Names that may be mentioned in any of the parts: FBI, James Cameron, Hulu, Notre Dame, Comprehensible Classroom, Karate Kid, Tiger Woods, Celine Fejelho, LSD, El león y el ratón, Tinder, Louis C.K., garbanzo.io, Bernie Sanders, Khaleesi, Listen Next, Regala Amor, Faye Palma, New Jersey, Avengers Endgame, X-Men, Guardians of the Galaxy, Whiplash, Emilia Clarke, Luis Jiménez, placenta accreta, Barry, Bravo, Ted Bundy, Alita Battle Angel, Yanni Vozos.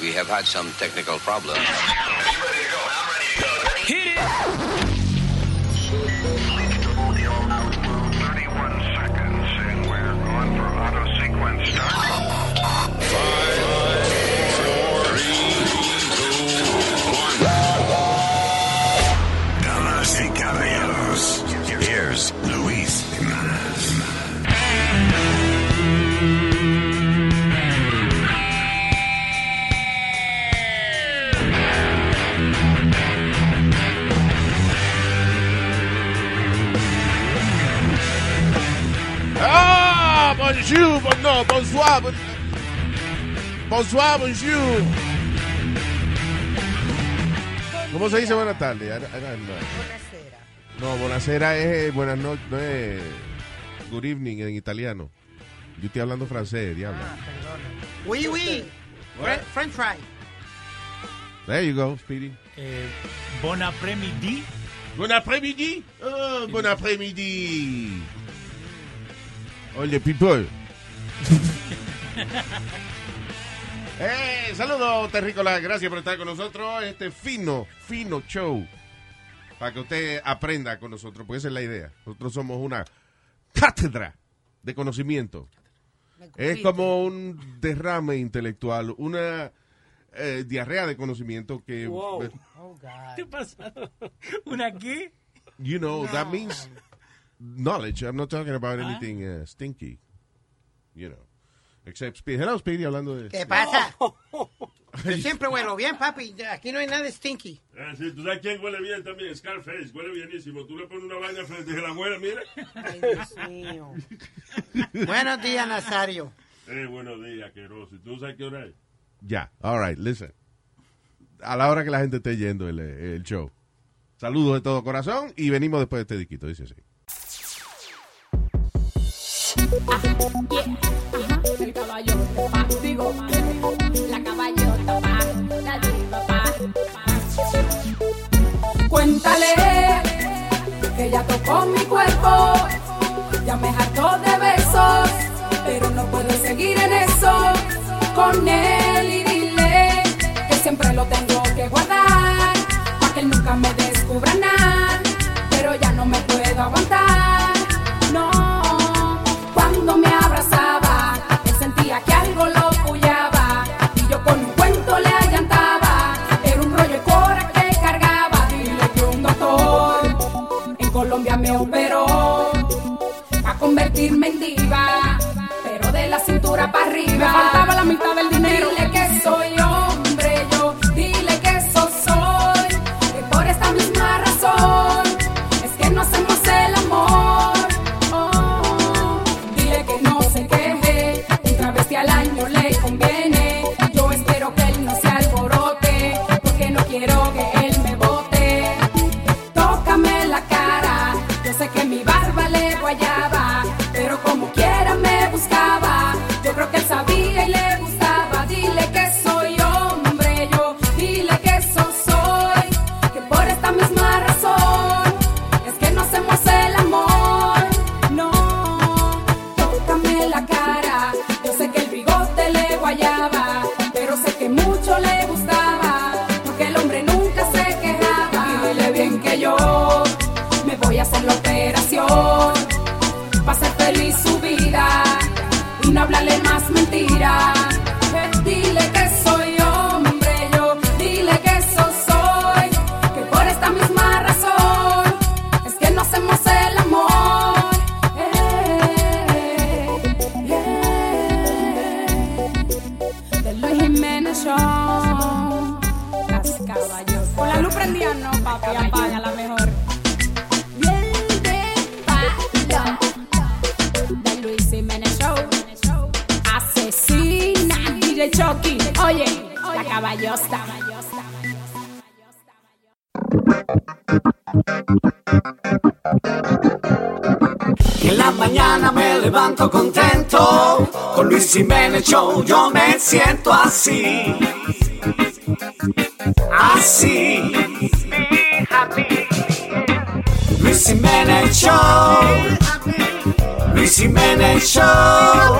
We have had some technical problems. Hit it! Bonjour, no, bonsoir, bonsoir, bonjour. ¿Cómo se dice buenas tardes? Buonasera. No, buonasera es buenas noches, no es good evening en italiano. Yo estoy hablando francés, diablo. Ah, perdón. Oui, oui. French fry. There you go, Speedy. Bon après-midi. Bon après-midi. Oh, bon après-midi. Oye, people. Saludos, terrícolas. Gracias por estar con nosotros. Este fino show. Para que usted aprenda con nosotros, porque esa es la idea. Nosotros somos una cátedra de conocimiento. Es como un derrame intelectual, una diarrea de conocimiento que... Wow. Oh, God. ¿Qué pasado? ¿Una qué? You know, no. That means... knowledge. I'm not talking about anything stinky, you know, except Speedy. Hello, Speedy, hablando de... ¿Qué pasa? Yo siempre huelo bien, papi. Aquí no hay nada stinky. Ah, sí, tú sabes quién huele bien también. Scarface, huele bienísimo. Tú le pones una vaina frente a la muela, mira. Ay, Dios mío. Buenos días, Nazario. Buenos días, asqueroso. ¿Tú sabes qué hora es? Ya, yeah. All right, listen. A la hora que la gente esté yendo el show. Saludos de todo corazón y venimos después de este diquito, dice así. El caballo, papá, digo, la caballota, papá, la diva, papá. Cuéntale que ya tocó mi cuerpo, ya me hartó de besos, pero no puedo seguir en eso con él y dile que siempre lo tengo que guardar, para que él nunca me descubra nada, pero ya no me puedo aguantar. Cuando me abrazaba, él sentía que algo lo puyaba, y yo con un cuento le allantaba, era un rollo de cora que cargaba. Dile que un doctor en Colombia me operó, pa' convertirme en diva, pero de la cintura para arriba, me faltaba la mitad del dinero. Dile que soy hombre yo, dile que eso soy, que por esta misma razón, es que no hacemos el amor. Al año le conviene, yo espero que él no se alborote, porque no quiero que él me bote. Tócame la cara, yo sé que mi barba le guayaba, pero como quiera me buscaba, yo creo que él sabía y le gustaba. Dile que soy hombre yo, dile que eso soy, que por esta misma razón, es que no hacemos el amor. No, tócame la cara, le guayaba, pero sé que mucho le gustaba, porque el hombre nunca se quejaba. Y dile bien que yo me voy a hacer la operación, para hacer feliz su vida y no hablarle más mentiras. Dile que soy hombre yo, dile que eso soy, que por esta misma razón es que no hacemos el amor. Las caballos. Con la luz prendida, no, papi, apaga la mejor. Bien, bien, de Luis Jiménez Show. Asesina, DJ Chucky. Oye, la caballota. En la mañana me levanto contento, con Luis Jiménez Show yo me siento así, así. Luis Jiménez Show, Luis Jiménez Show,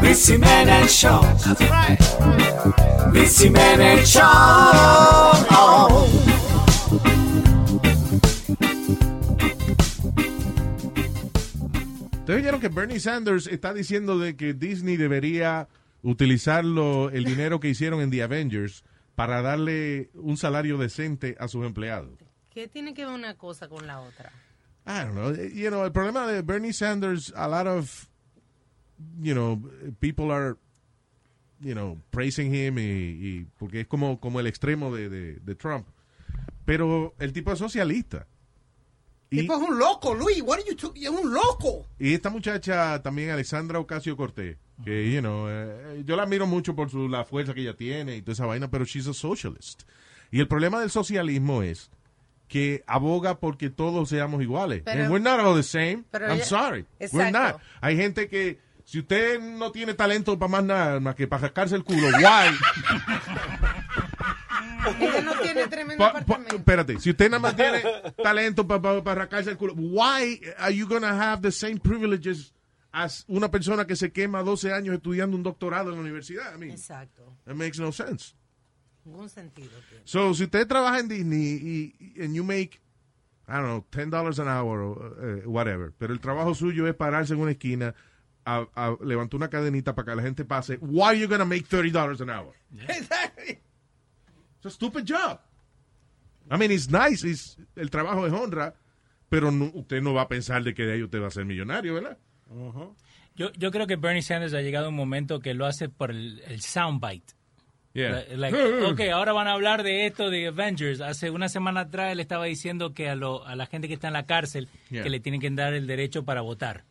Luis Jiménez Show, Missy Man and Sean. That's right. Missy Man and Sean. Oh. Ustedes vieron que Bernie Sanders está diciendo de que Disney debería utilizarlo, el dinero que hicieron en The Avengers, para darle un salario decente a sus empleados. ¿Qué tiene que ver una cosa con la otra? I don't know. You know, el problema de Bernie Sanders, a lot of, you know, people are, you know, praising him y porque es como el extremo de Trump. Pero el tipo es socialista. Tipo es un loco, Luis. What are you talking? Es un loco. Y esta muchacha también, Alexandra Ocasio-Cortez, que, you know, yo la admiro mucho por la fuerza que ella tiene y toda esa vaina, pero she's a socialist. Y el problema del socialismo es que aboga porque todos seamos iguales. Pero, and we're not all the same. I'm sorry. Exacto. We're not. Hay gente que, si usted no tiene talento para más nada, más que para rascarse el culo, guay. Ella no tiene tremendo apartamento. Espérate, si usted nada más tiene talento para rascarse el culo, why are you gonna have the same privileges as una persona que se quema 12 años estudiando un doctorado en la universidad? I mean, exacto. It makes no sense. Ningún sentido. Tío. So, si usted trabaja en Disney y and you make, I don't know, $10 an hour or whatever, pero el trabajo suyo es pararse en una esquina a levantar una cadenita para que la gente pase, why are you gonna make $30 an hour? Exactly. It's a stupid job. I mean, it's nice. El trabajo es honra, pero no, usted no va a pensar de que de ahí usted va a ser millonario, ¿verdad? Uh-huh. Yo creo que Bernie Sanders ha llegado a un momento que lo hace por el soundbite. Yeah. Like, ok, ahora van a hablar de esto, de Avengers. Hace una semana atrás él estaba diciendo que a la gente que está en la cárcel, yeah, que le tienen que dar el derecho para votar.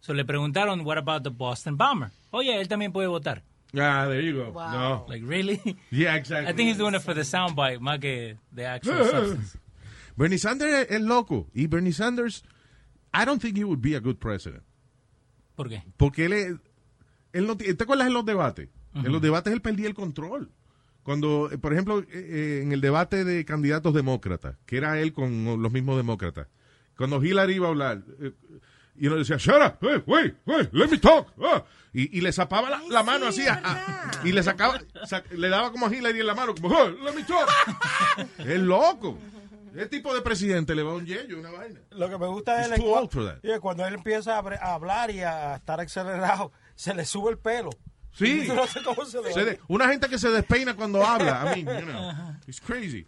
So le preguntaron, what about the Boston Bomber? Oye, él también puede votar. Ah, there you go. Wow. No. Like, really? Yeah, exactly. I think he's doing it for the soundbite, más que the actual substance. Bernie Sanders es loco. Y Bernie Sanders, I don't think he would be a good president. ¿Por qué? Porque él no, ¿te acuerdas en los debates? Uh-huh. En los debates él perdía el control. Cuando, por ejemplo, en el debate de candidatos demócratas, que era él con los mismos demócratas, cuando Hillary iba a hablar... Y uno decía, shut up, hey, wait, let me talk. Y le zapaba la mano así. Y le le daba como a Hillary en la mano, como, hey, let me talk. Es loco. ¿Qué tipo de presidente le va un yello, una vaina? Lo que me gusta de él es cuando él empieza a hablar y a estar acelerado, se le sube el pelo. Sí. No sé cómo una gente que se despeina cuando habla. I mean, you know, it's crazy.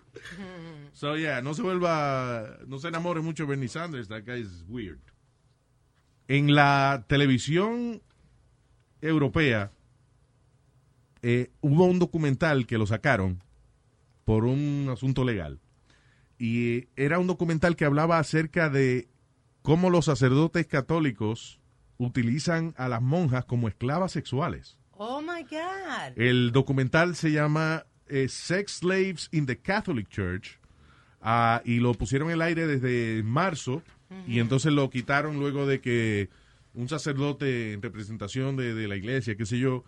So, yeah, no se enamore mucho de Bernie Sanders. That guy is weird. En la televisión europea hubo un documental que lo sacaron por un asunto legal. Y era un documental que hablaba acerca de cómo los sacerdotes católicos utilizan a las monjas como esclavas sexuales. Oh, my God. El documental se llama Sex Slaves in the Catholic Church y lo pusieron en el aire desde marzo. Y entonces lo quitaron luego de que un sacerdote en representación de la iglesia, qué sé yo,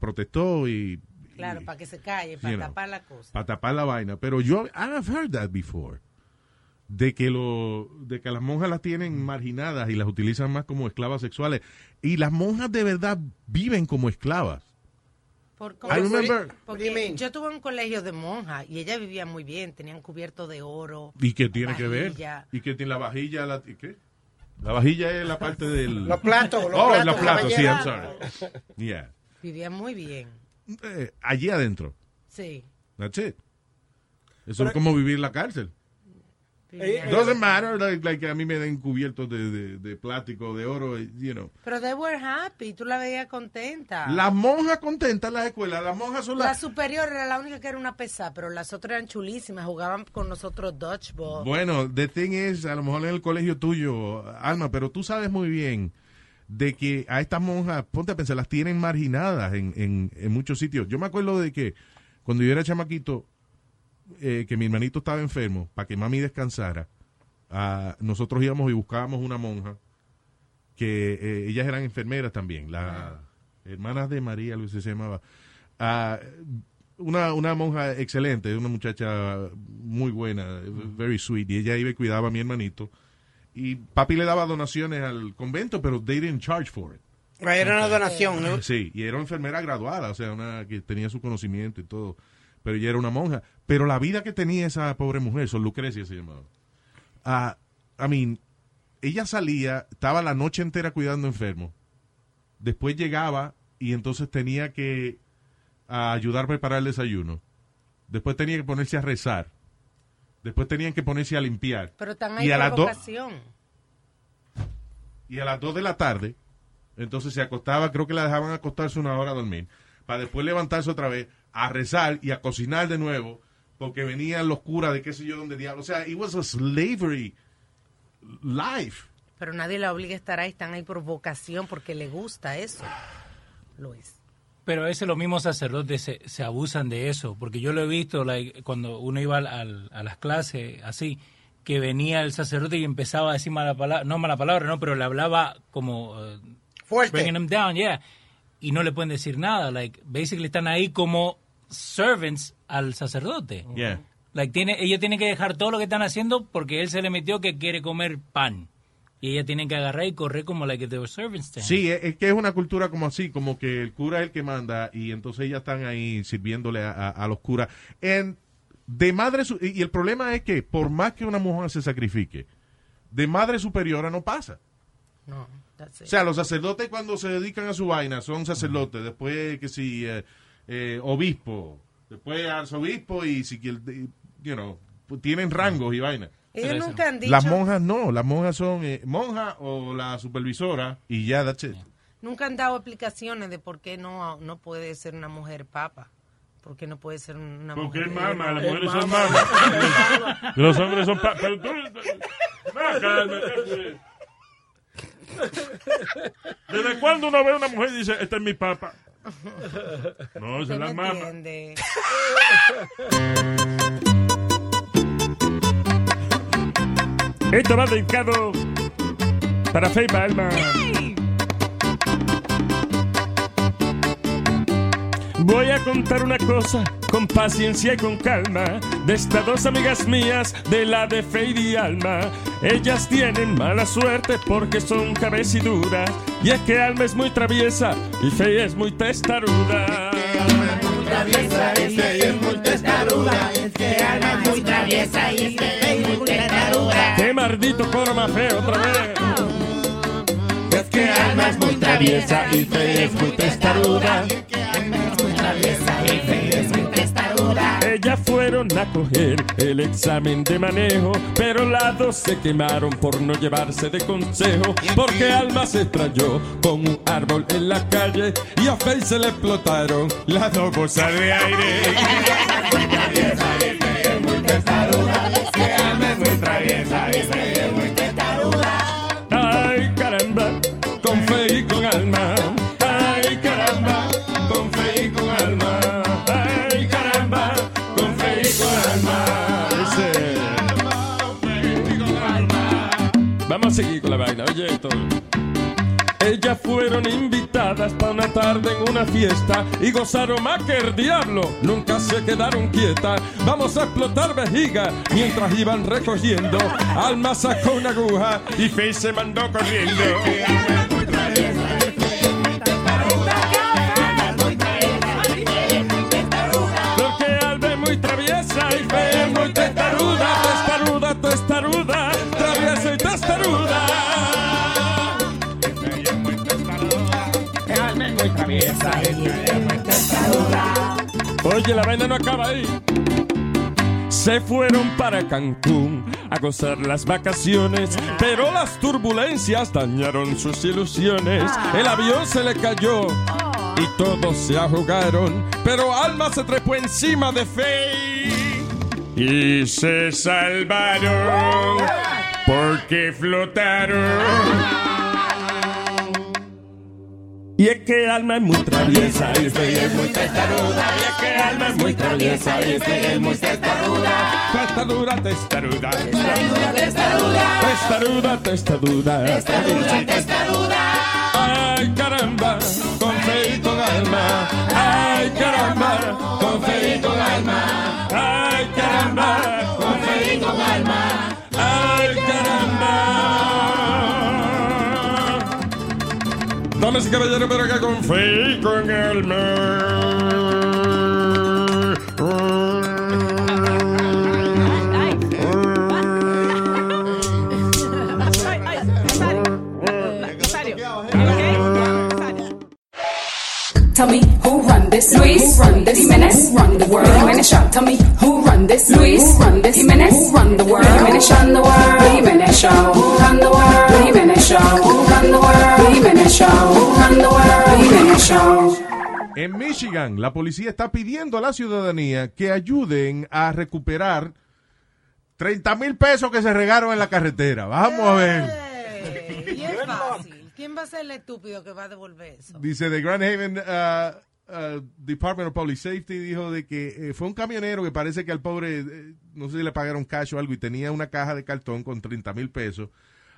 protestó y... Claro, para que se calle, para tapar la cosa. Para tapar la vaina. Pero yo, I've heard that before. De que las monjas las tienen marginadas y las utilizan más como esclavas sexuales. Y las monjas de verdad viven como esclavas. Porque yo tuve un colegio de monjas y ellas vivían muy bien, tenían cubierto de oro. ¿Y qué tiene que ver? ¿Y qué tiene la vajilla? ¿Qué? La vajilla es la parte del... Los platos, sí, I'm sorry. Yeah. Vivían muy bien. Allí adentro. Sí. That's it. Eso es como vivir la cárcel. Doesn't matter, like a mí me den cubiertos de plástico, de oro, you know. Pero they were happy, tú la veías contenta. Las monjas contentas en las escuelas, las monjas son La superior era la única que era una pesada, pero las otras eran chulísimas, jugaban con nosotros dodgeball. Bueno, the thing is, a lo mejor en el colegio tuyo, Alma, pero tú sabes muy bien de que a estas monjas, ponte a pensar, las tienen marginadas en muchos sitios. Yo me acuerdo de que cuando yo era chamaquito, que mi hermanito estaba enfermo, para que mami descansara, nosotros íbamos y buscábamos una monja que ellas eran enfermeras también, hermanas de María, Luis se llamaba, una monja excelente, una muchacha muy buena, very sweet, y ella iba y cuidaba a mi hermanito y papi le daba donaciones al convento, pero they didn't charge for it. Era una donación. Sí, y era una enfermera graduada, o sea, una que tenía su conocimiento y todo. Pero ella era una monja. Pero la vida que tenía esa pobre mujer, Sor Lucrecia se llamaba. I mean, ella salía, estaba la noche entera cuidando enfermos. Después llegaba y entonces tenía que ayudar a preparar el desayuno. Después tenía que ponerse a rezar. Después tenían que ponerse a limpiar. Pero tan ahí la vocación. Y a las 2 de la tarde, entonces se acostaba, creo que la dejaban acostarse una hora a dormir, para después levantarse otra vez, a rezar y a cocinar de nuevo, porque venían los curas de qué sé yo dónde diablo. O sea, it was a slavery life. Pero nadie la obliga a estar ahí, están ahí por vocación, porque le gusta eso, Luis. Pero a veces los mismos sacerdotes se abusan de eso, porque yo lo he visto cuando uno iba a las clases, así, que venía el sacerdote y empezaba a decir mala palabra, pero le hablaba como... fuerte. Bringing them down, yeah. Y no le pueden decir nada, basically están ahí como servants al sacerdote. Yeah. Ellos tienen que dejar todo lo que están haciendo porque él se le metió que quiere comer pan. Y ellas tienen que agarrar y correr como la que te servants. Sí, es que es una cultura como así, como que el cura es el que manda y entonces ellas están ahí sirviéndole a los curas. De madre, y el problema es que por más que una mujer se sacrifique, de madre superiora no pasa. No, that's it. O sea, los sacerdotes cuando se dedican a su vaina son sacerdotes, después que si obispo, después arzobispo y si you know, tienen rangos y vaina. Ellos nunca han dicho... Las monjas no, las monjas son monja o la supervisora y ya, that's it. Nunca han dado explicaciones de por qué no puede ser una mujer papa, por qué no puede ser una mujer... Porque es mama, las mujeres son mamas, los hombres son papas. ¿Desde cuándo uno ve a una mujer y dice, esta es mi papa? No, se la mama. Esto va dedicado para Faye Palma. ¡Yay! Voy a contar una cosa con paciencia y con calma de estas dos amigas mías, de la de Faye y Alma. Ellas tienen mala suerte porque son cabeciduras. Y es que Alma es muy traviesa y Faye es muy testaruda. Alma es muy traviesa y Faye es muy testaruda. Es que Alma es muy traviesa y Faye es muy testaruda. ¡Qué maldito coro más feo otra vez! Es que Alma es muy traviesa y Faye es muy testaruda. Ellas fueron a coger el examen de manejo, pero las dos se quemaron por no llevarse de consejo, porque Alma se estrelló con un árbol en la calle y a Faye se le explotaron las dos bolsas de aire. Ay, caramba, con Faye y con Alma. Ay, caramba, con Faye y con Alma. Vamos a seguir con la vaina, oye esto. Ellas fueron invitadas para una tarde en una fiesta y gozaron más que el diablo, nunca se quedaron quietas. Vamos a explotar vejiga mientras iban recogiendo. Alma sacó una aguja y Faye se mandó corriendo. Porque Alma es muy traviesa y Faye es muy testaruda, testaruda, testaruda. Testaruda. Oye, la vaina no acaba ahí. Se fueron para Cancún a gozar las vacaciones, pero las turbulencias dañaron sus ilusiones. El avión se le cayó y todos se ahogaron, pero Alma se trepó encima de Faye y se salvaron. Porque flotaron. Y es que Alma es muy traviesa y Faye es muy testaruda. Y es que Alma es muy traviesa y Faye es muy testaruda. Testaruda, testaruda. Testaruda, testaruda. Testaruda, testaruda. Testaruda, testaruda. Ay, caramba, con Faye y con Alma. Ay, caramba, con Faye y con Alma. Ay, caramba, con Faye y con Alma. ¡Ay, caramba! Dame ese caballero, pero que confíe con el Tell me who run this, Luis, who run this, Jimenez, who run the world, Jimenez, tell me who run this, Luis, who run this, Jimenez, who run the world, Jimenez, run the world, Jimenez, show, who run the world, Jimenez, show, who run the world, Jimenez, show, who run the world, Jimenez, show. En Michigan, la policía está pidiendo a la ciudadanía que ayuden a recuperar 30,000 pesos que se regaron en la carretera. Vamos a ver. Y es fácil. ¿Quién va a ser el estúpido que va a devolver eso? Dice, The Grand Haven Department of Public Safety dijo de que fue un camionero que parece que al pobre, no sé si le pagaron cash o algo, y tenía una caja de cartón con 30,000 pesos.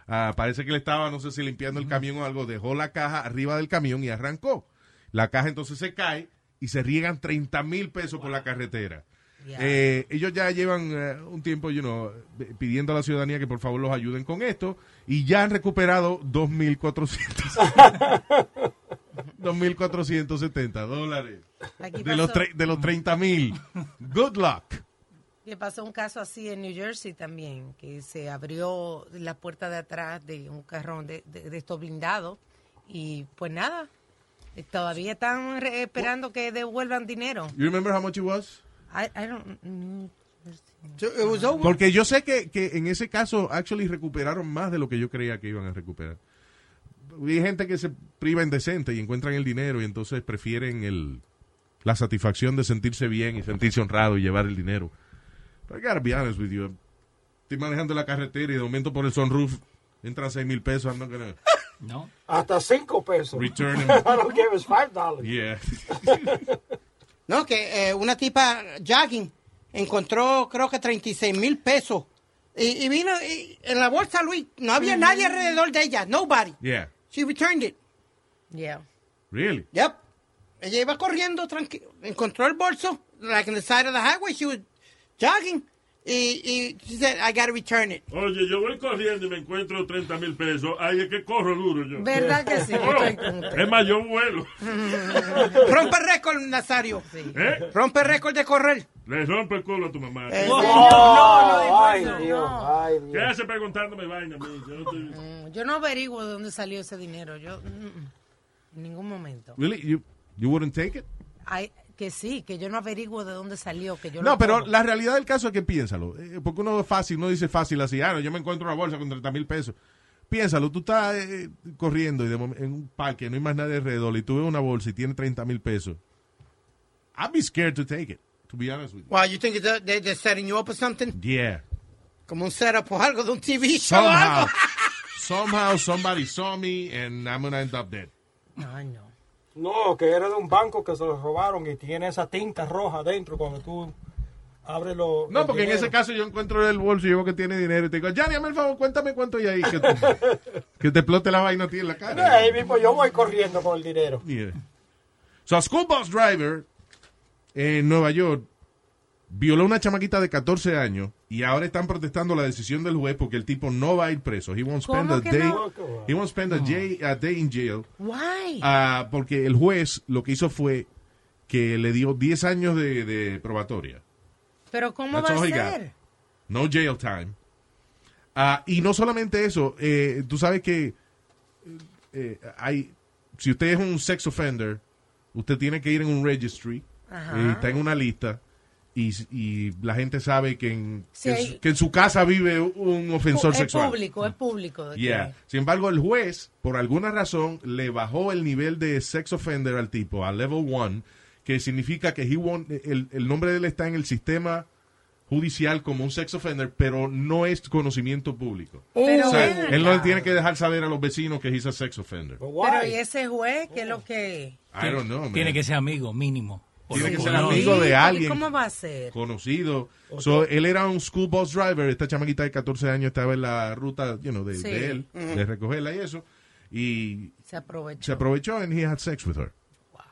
Parece que le estaba, no sé si limpiando el camión o algo, dejó la caja arriba del camión y arrancó. La caja entonces se cae y se riegan 30,000 pesos por la carretera. Yeah. Ellos ya llevan un tiempo, you know, pidiendo a la ciudadanía que por favor los ayuden con esto, y ya han recuperado 2,400 $2,470 de los 30,000. Good luck. Le pasó un caso así en New Jersey también, que se abrió la puerta de atrás de un carrón de estos blindados, y pues nada, todavía están esperando que devuelvan dinero. You remember how much it was? I don't know. Porque yo sé que en ese caso actually recuperaron más de lo que yo creía que iban a recuperar. Hay gente que se priva indecente y encuentran el dinero y entonces prefieren la satisfacción de sentirse bien y sentirse honrado y llevar el dinero. But I gotta be honest with you. Estoy manejando la carretera y de momento por el sunroof entran 6,000 pesos. I'm not gonna... No. Hasta 5 pesos. Return him. I don't give us $5. Yeah. No, que una tipa jogging encontró, creo que 36,000 pesos. Y vino y en la bolsa, Luis, no había nadie alrededor de ella. Nobody. Yeah. She returned it. Yeah. Really? Yep. Ella iba corriendo, tranquila. Encontró el bolso, like on the side of the highway. She was jogging. Y she said, I gotta return it. Oye, yo voy corriendo y me encuentro 30,000 pesos. Ay, es que corro duro yo. ¿Verdad que sí? Oh, es más, yo vuelo. Rompe récord, Nazario. Sí. ¿Eh? Rompe récord de correr. Le rompe el culo a tu mamá. Oh, no. Ay, Dios. No. Ay, Dios. ¿Qué hace preguntándome vaina a mí? Yo no averiguo de dónde salió ese dinero. Yo, en ningún momento. Really? You wouldn't take it? Que sí, que yo no averiguo de dónde salió. Que yo no, pero la realidad del caso es que piénsalo. Porque uno es fácil, no dice fácil así. Ah, no, yo me encuentro una bolsa con 30,000 pesos. Piénsalo, tú estás corriendo y en un parque, no hay más nadie alrededor, y tú ves una bolsa y tiene 30,000 pesos. I'd be scared to take it, to be honest with you. Why, you think they're setting you up or something? Yeah. Como un setup o algo de un TV show o algo. Somehow somebody saw me and I'm gonna end up dead. Ay, no. No, que era de un banco que se lo robaron y tiene esa tinta roja adentro cuando tú abres los... No, porque dinero. En ese caso yo encuentro el bolso y yo que tiene dinero y te digo, Yanni, hazme el favor, cuéntame cuánto hay ahí, que te explote la vaina a ti en la cara. No, ahí mismo yo voy corriendo con el dinero. Yeah. So, a school bus driver en Nueva York violó a una chamaquita de 14 años y ahora están protestando la decisión del juez porque el tipo no va a ir preso. He won't spend a day. No? He won't spend a day in jail. Why? Porque el juez lo que hizo fue que le dio 10 años de probatoria. Pero ¿cómo that's va a ser? No jail time. Y no solamente eso, tú sabes que si usted es un sex offender, usted tiene que ir en un registry. Uh-huh. Está en una lista. Y la gente sabe que en su casa vive un ofensor sexual. Es público. Yeah. Sin embargo, el juez, por alguna razón, le bajó el nivel de sex offender al tipo, a level 1, que significa que el nombre de él está en el sistema judicial como un sex offender, pero no es conocimiento público. Pero, o sea, él no le tiene que dejar saber a los vecinos que he's a sex offender. Pero ¿y ese juez qué es lo que...? I don't know, man. Tiene que ser amigo, mínimo. Tiene que ser amigo de alguien. ¿Cómo va a ser? Conocido. Okay. So, él era un school bus driver. Esta chamaquita de 14 años estaba en la ruta de él, de recogerla y eso. Y se aprovechó and he had sex with her. Wow.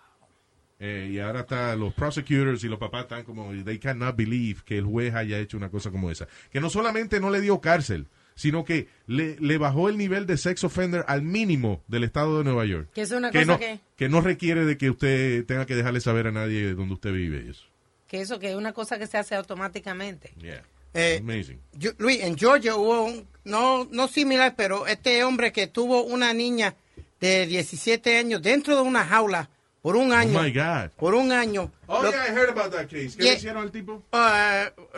Y ahora está los prosecutors y los papás están como, they cannot believe que el juez haya hecho una cosa como esa. Que no solamente no le dio cárcel, sino que le bajó el nivel de sex offender al mínimo del estado de Nueva York. Que es una cosa que no requiere de que usted tenga que dejarle saber a nadie dónde usted vive. Eso, que es una cosa que se hace automáticamente. Yeah. Amazing. Luis, en Georgia hubo un, no similar, pero este hombre que tuvo una niña de 17 años dentro de una jaula por un año. Oh my God. Por un año. Oh, yeah, I heard about that case. ¿Qué le hicieron al tipo?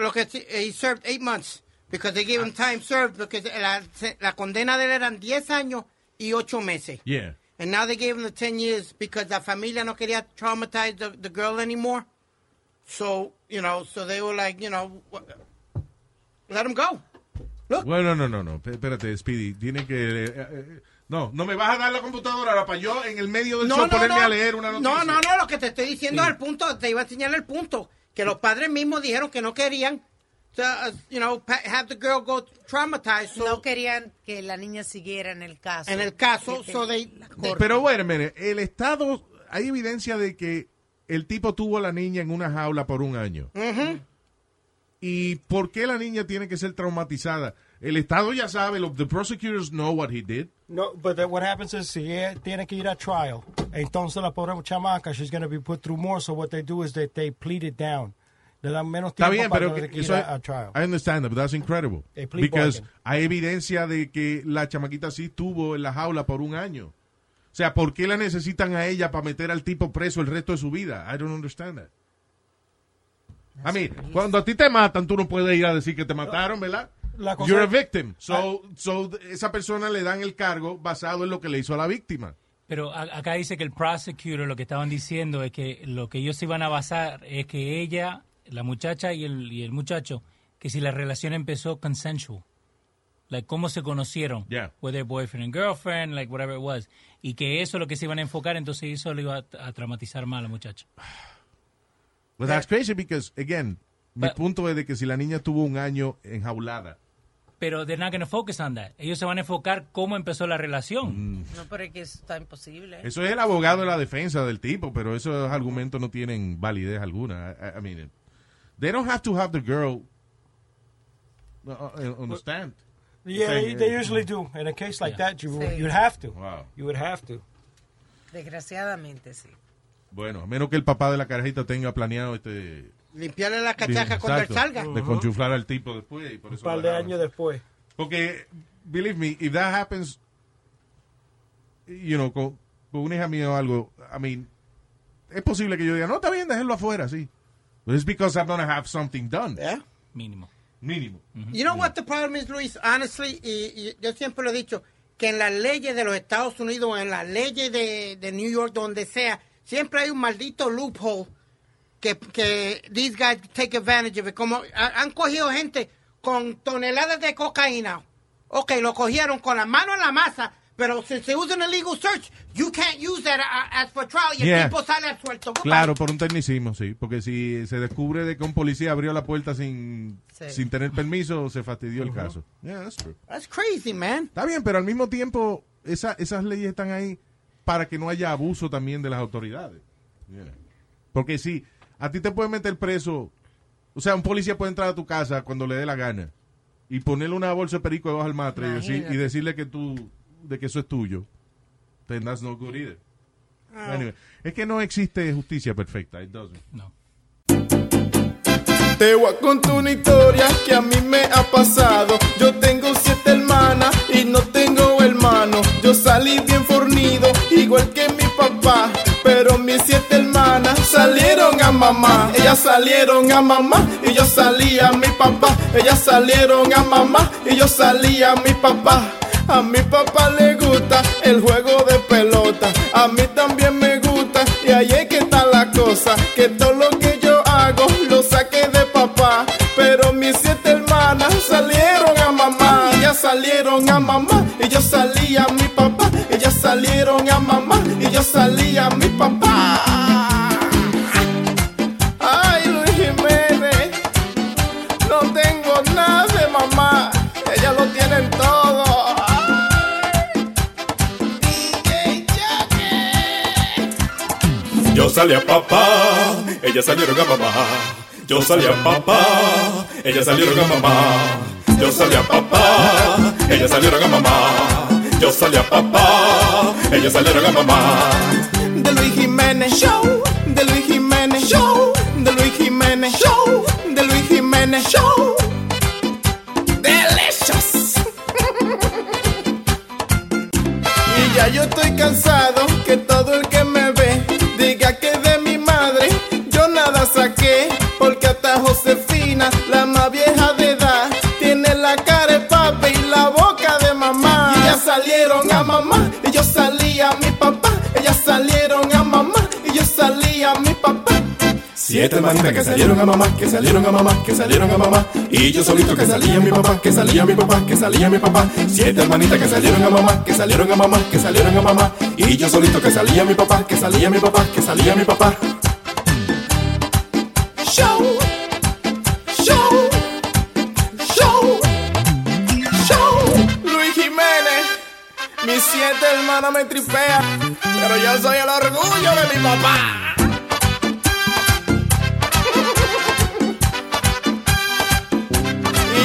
Lo que he served 8 months because they gave him time served porque la condena de él eran 10 años y 8 meses. Yeah. And now they gave him the 10 years because la familia no quería traumatize the girl anymore. So, so they were like, let him go. Look. Bueno, no. Espérate, Speedy. Tiene que... no me vas a dar la computadora ahora para yo en el medio del show ponerme a leer una noticia. No, lo que te estoy diciendo es el punto. Te iba a enseñar el punto. Que los padres mismos dijeron que no querían to, have the girl go traumatized. So no querían que la niña siguiera en el caso. En el caso, pero bueno, mire, el estado... Hay evidencia de que el tipo tuvo a la niña en una jaula por un año. Uh-huh. ¿Y por qué la niña tiene que ser traumatizada? El Estado ya sabe, the prosecutors know what he did. No, but what happens is, si tiene que ir a trial, entonces la pobre chamaca, she's going to be put through more, so what they do is that they plead it down. Le dan menos tiempo. Está bien, para pero que eso a trial. I understand that, but that's incredible. Because hay evidencia de que la chamaquita sí estuvo en la jaula por un año. O sea, ¿por qué la necesitan a ella para meter al tipo preso el resto de su vida? I don't understand that. A mí, cuando a ti te matan, tú no puedes ir a decir que te mataron, ¿verdad? You're a victim. So esa persona le dan el cargo basado en lo que le hizo a la víctima. Pero acá dice que el prosecutor lo que estaban diciendo es que lo que ellos se iban a basar es que ella, la muchacha y el muchacho, que si la relación empezó consensual. Like, cómo se conocieron, yeah. Whether boyfriend and girlfriend, like whatever it was, y que eso es lo que se iban a enfocar, entonces eso le iba a traumatizar más a la muchacha. Well, that's crazy because, again, mi punto es de que si la niña tuvo un año enjaulada. Pero they're not going to focus on that. Ellos se van a enfocar cómo empezó la relación. Mm. No, pero es que eso está imposible. Eso es el abogado de la defensa del tipo, pero esos argumentos no tienen validez alguna. I mean, they don't have to have the girl on the stand. Yeah, they usually do. In a case like that, you'd have to. Wow. You would have to. Desgraciadamente, sí. Bueno, a menos que el papá de la carajita tenga planeado limpiarle la cachaca cuando él salga. De conchuflar al tipo después. Y por eso un par de años después. Porque, believe me, if that happens, con un hija mía o algo, I mean, es posible que yo diga, no, está bien, déjenlo afuera, sí. But it's because I'm going to have something done. Yeah. Mínimo. Mm-hmm. You know what the problem is, Luis? Honestly, y yo siempre lo he dicho, que en las leyes de los Estados Unidos, en las leyes de New York, donde sea, siempre hay un maldito loophole que these guys take advantage of it. Como han cogido gente con toneladas de cocaína. Ok, lo cogieron con la mano en la masa, pero since it was an illegal search, you can't use that as for trial. Y el tipo sale al suelto. Claro, por un tecnicismo, sí. Porque si se descubre de que un policía abrió la puerta sin tener permiso, se fastidió el caso. Yeah, that's true. That's crazy, man. Está bien, pero al mismo tiempo, esas leyes están ahí para que no haya abuso también de las autoridades. Yeah. Porque si a ti te pueden meter preso, o sea, un policía puede entrar a tu casa cuando le dé la gana y ponerle una bolsa de perico debajo del matre y decirle que tú... de que eso es tuyo, then that's no good either. Oh. Anyway, es que no existe justicia perfecta. It doesn't. No. Te voy a contar una historia que a mí me ha pasado. Yo tengo 7 hermanas y no tengo hermano. Yo salí bien fornido, igual que mi papá, pero mis 7 hermanas salieron a mamá. Ellas salieron a mamá y yo salí a mi papá. Ellas salieron a mamá y yo salí a mi papá. A mi papá le gusta el juego de pelota, a mí también me gusta, y ahí es que está la cosa, que todo lo que yo hago lo saqué de papá, pero mis 7 hermanas salieron a mamá, ellas salieron a mamá, y yo salí a mi papá, ellas salieron a mamá, y yo salí a mi papá. Yo salí a papá, ellas salieron a mamá. Yo salí a papá, ellas salieron a mamá. Yo salí a papá, ellas salieron a mamá. Yo salí a papá, ellas salieron a mamá. De Luis Jiménez Show, de Luis Jiménez Show, de Luis Jiménez Show, de Luis Jiménez Show. Delicious. Y ya yo estoy cansado que todo el que me ve diga que de mi madre yo nada saqué, porque hasta Josefina, la más vieja de edad, tiene la cara de papi y la boca de mamá. Ellas salieron a mamá, y yo salí a mi papá. Ellas salieron a mamá, y yo salí a mi papá. Siete hermanitas que salieron a mamá, que salieron a mamá, que salieron a mamá. Y yo solito que salía a mi papá, que salía a mi papá, que salía a mi papá. Siete hermanitas que salieron a mamá, que salieron a mamá, que salieron a mamá. Y yo solito que salía a mi papá, que salía a mi papá, que salía a mi papá. Show, show, show, show. Luis Jiménez, mis siete hermanas me tripean, pero yo soy el orgullo de mi papá.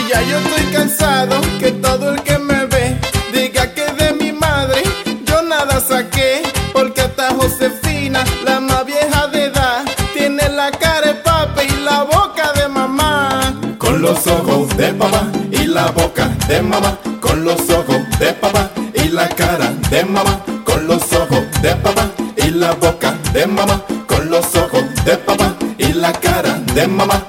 Ya yo estoy cansado que todo el que me ve diga que de mi madre yo nada saqué, porque hasta Josefina, la más vieja de edad, tiene la cara de papi y la boca de mamá. Con los ojos de papá y la boca de mamá. Con los ojos de papá y la cara de mamá. Con los ojos de papá y la boca de mamá. Con los ojos de papá y la cara de mamá.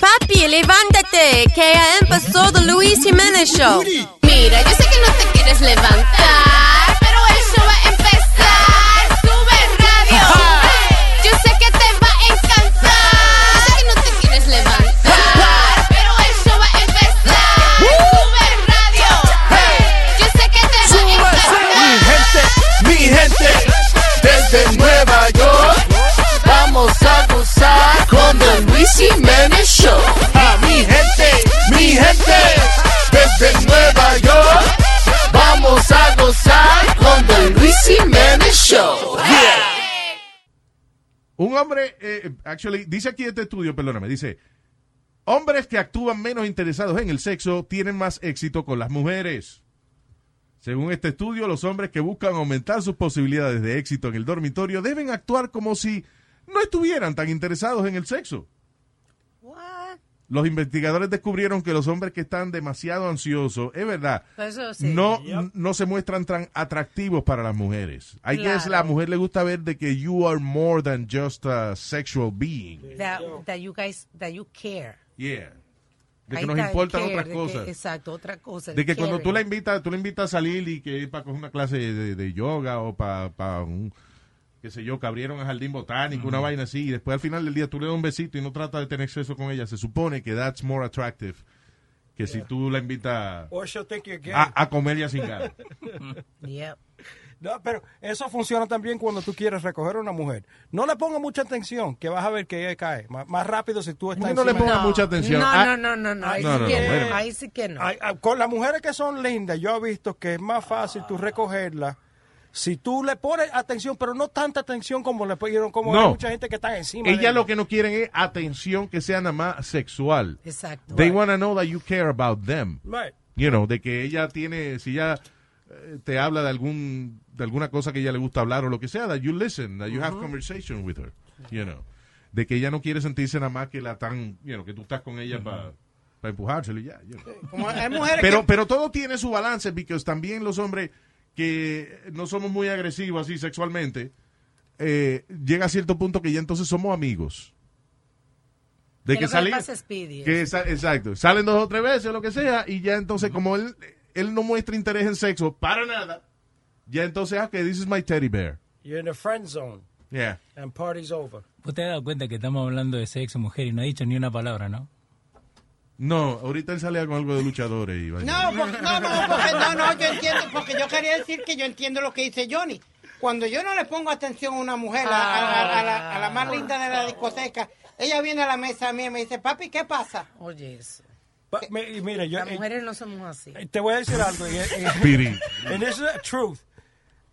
Papi, levántate, que ha empezado Luis Jiménez Show. Mira, yo sé que no te quieres levantar, pero el show va a empezar. Sube radio. Hey, yo sé que te va a encantar. Yo sé que no te quieres levantar, pero el show va a empezar. Sube radio. Hey, yo sé que te va a encantar. Mi gente, desde Nueva York, vamos a gozar con The Luis Jiménez Show. A mi gente, desde Nueva York, vamos a gozar con The Luis Jiménez Show. Yeah. Un hombre, actually, dice aquí este estudio, perdóname, dice, hombres que actúan menos interesados en el sexo tienen más éxito con las mujeres. Según este estudio, los hombres que buscan aumentar sus posibilidades de éxito en el dormitorio deben actuar como si no estuvieran tan interesados en el sexo. What? Los investigadores descubrieron que los hombres que están demasiado ansiosos, es verdad, sí, no se muestran tan atractivos para las mujeres. I guess la mujer le gusta ver de que you are more than just a sexual being. That you care. Yeah. De que nos importan otras cosas. Exacto, otras cosas. De que cuando tú la invitas a salir y que para coger una clase de yoga o para un... qué sé yo, que abrieron a Jardín Botánico, una vaina así, y después al final del día tú le das un besito y no trata de tener sexo con ella. Se supone que that's more attractive que si tú la invitas a comer ya sin cara. Yep. No, pero eso funciona también cuando tú quieres recoger a una mujer. No le pongas mucha atención, que vas a ver que ella cae. Más rápido si tú estás encima. No le pongas mucha atención. Ahí sí que no. Con las mujeres que son lindas, yo he visto que es más fácil tú recogerlas si tú le pones atención, pero no tanta atención como le pusieron, como hay mucha gente que está encima. Ella lo que no quieren es atención que sea nada más sexual. Exacto. They want to know that you care about them. Right. You know, de que ella tiene, si ella te habla de alguna cosa que ella le gusta hablar o lo que sea, that you listen, that you have conversation with her. You know, de que ella no quiere sentirse nada más que la tan, you know, que tú estás con ella para empujárselo y ya. You know. Como hay mujeres pero todo tiene su balance, because también los hombres que no somos muy agresivos así sexualmente, llega a cierto punto que ya entonces somos amigos. De que salir, exacto, salen 2 o 3 veces o lo que sea, y ya entonces como él no muestra interés en sexo para nada, ya entonces this is my teddy bear. You're in the friend zone. Yeah. And party's over. ¿Usted ha dado cuenta que estamos hablando de sexo, mujer, y no ha dicho ni una palabra, no? No, ahorita él sale con algo de luchadores. Iba yo entiendo, porque yo quería decir que yo entiendo lo que dice Johnny. Cuando yo no le pongo atención a una mujer, a la más linda de la discoteca, ella viene a la mesa a mí y me dice, papi, ¿qué pasa? Oye, eso. Mira, las mujeres no somos así. Te voy a decir algo. And this is the truth.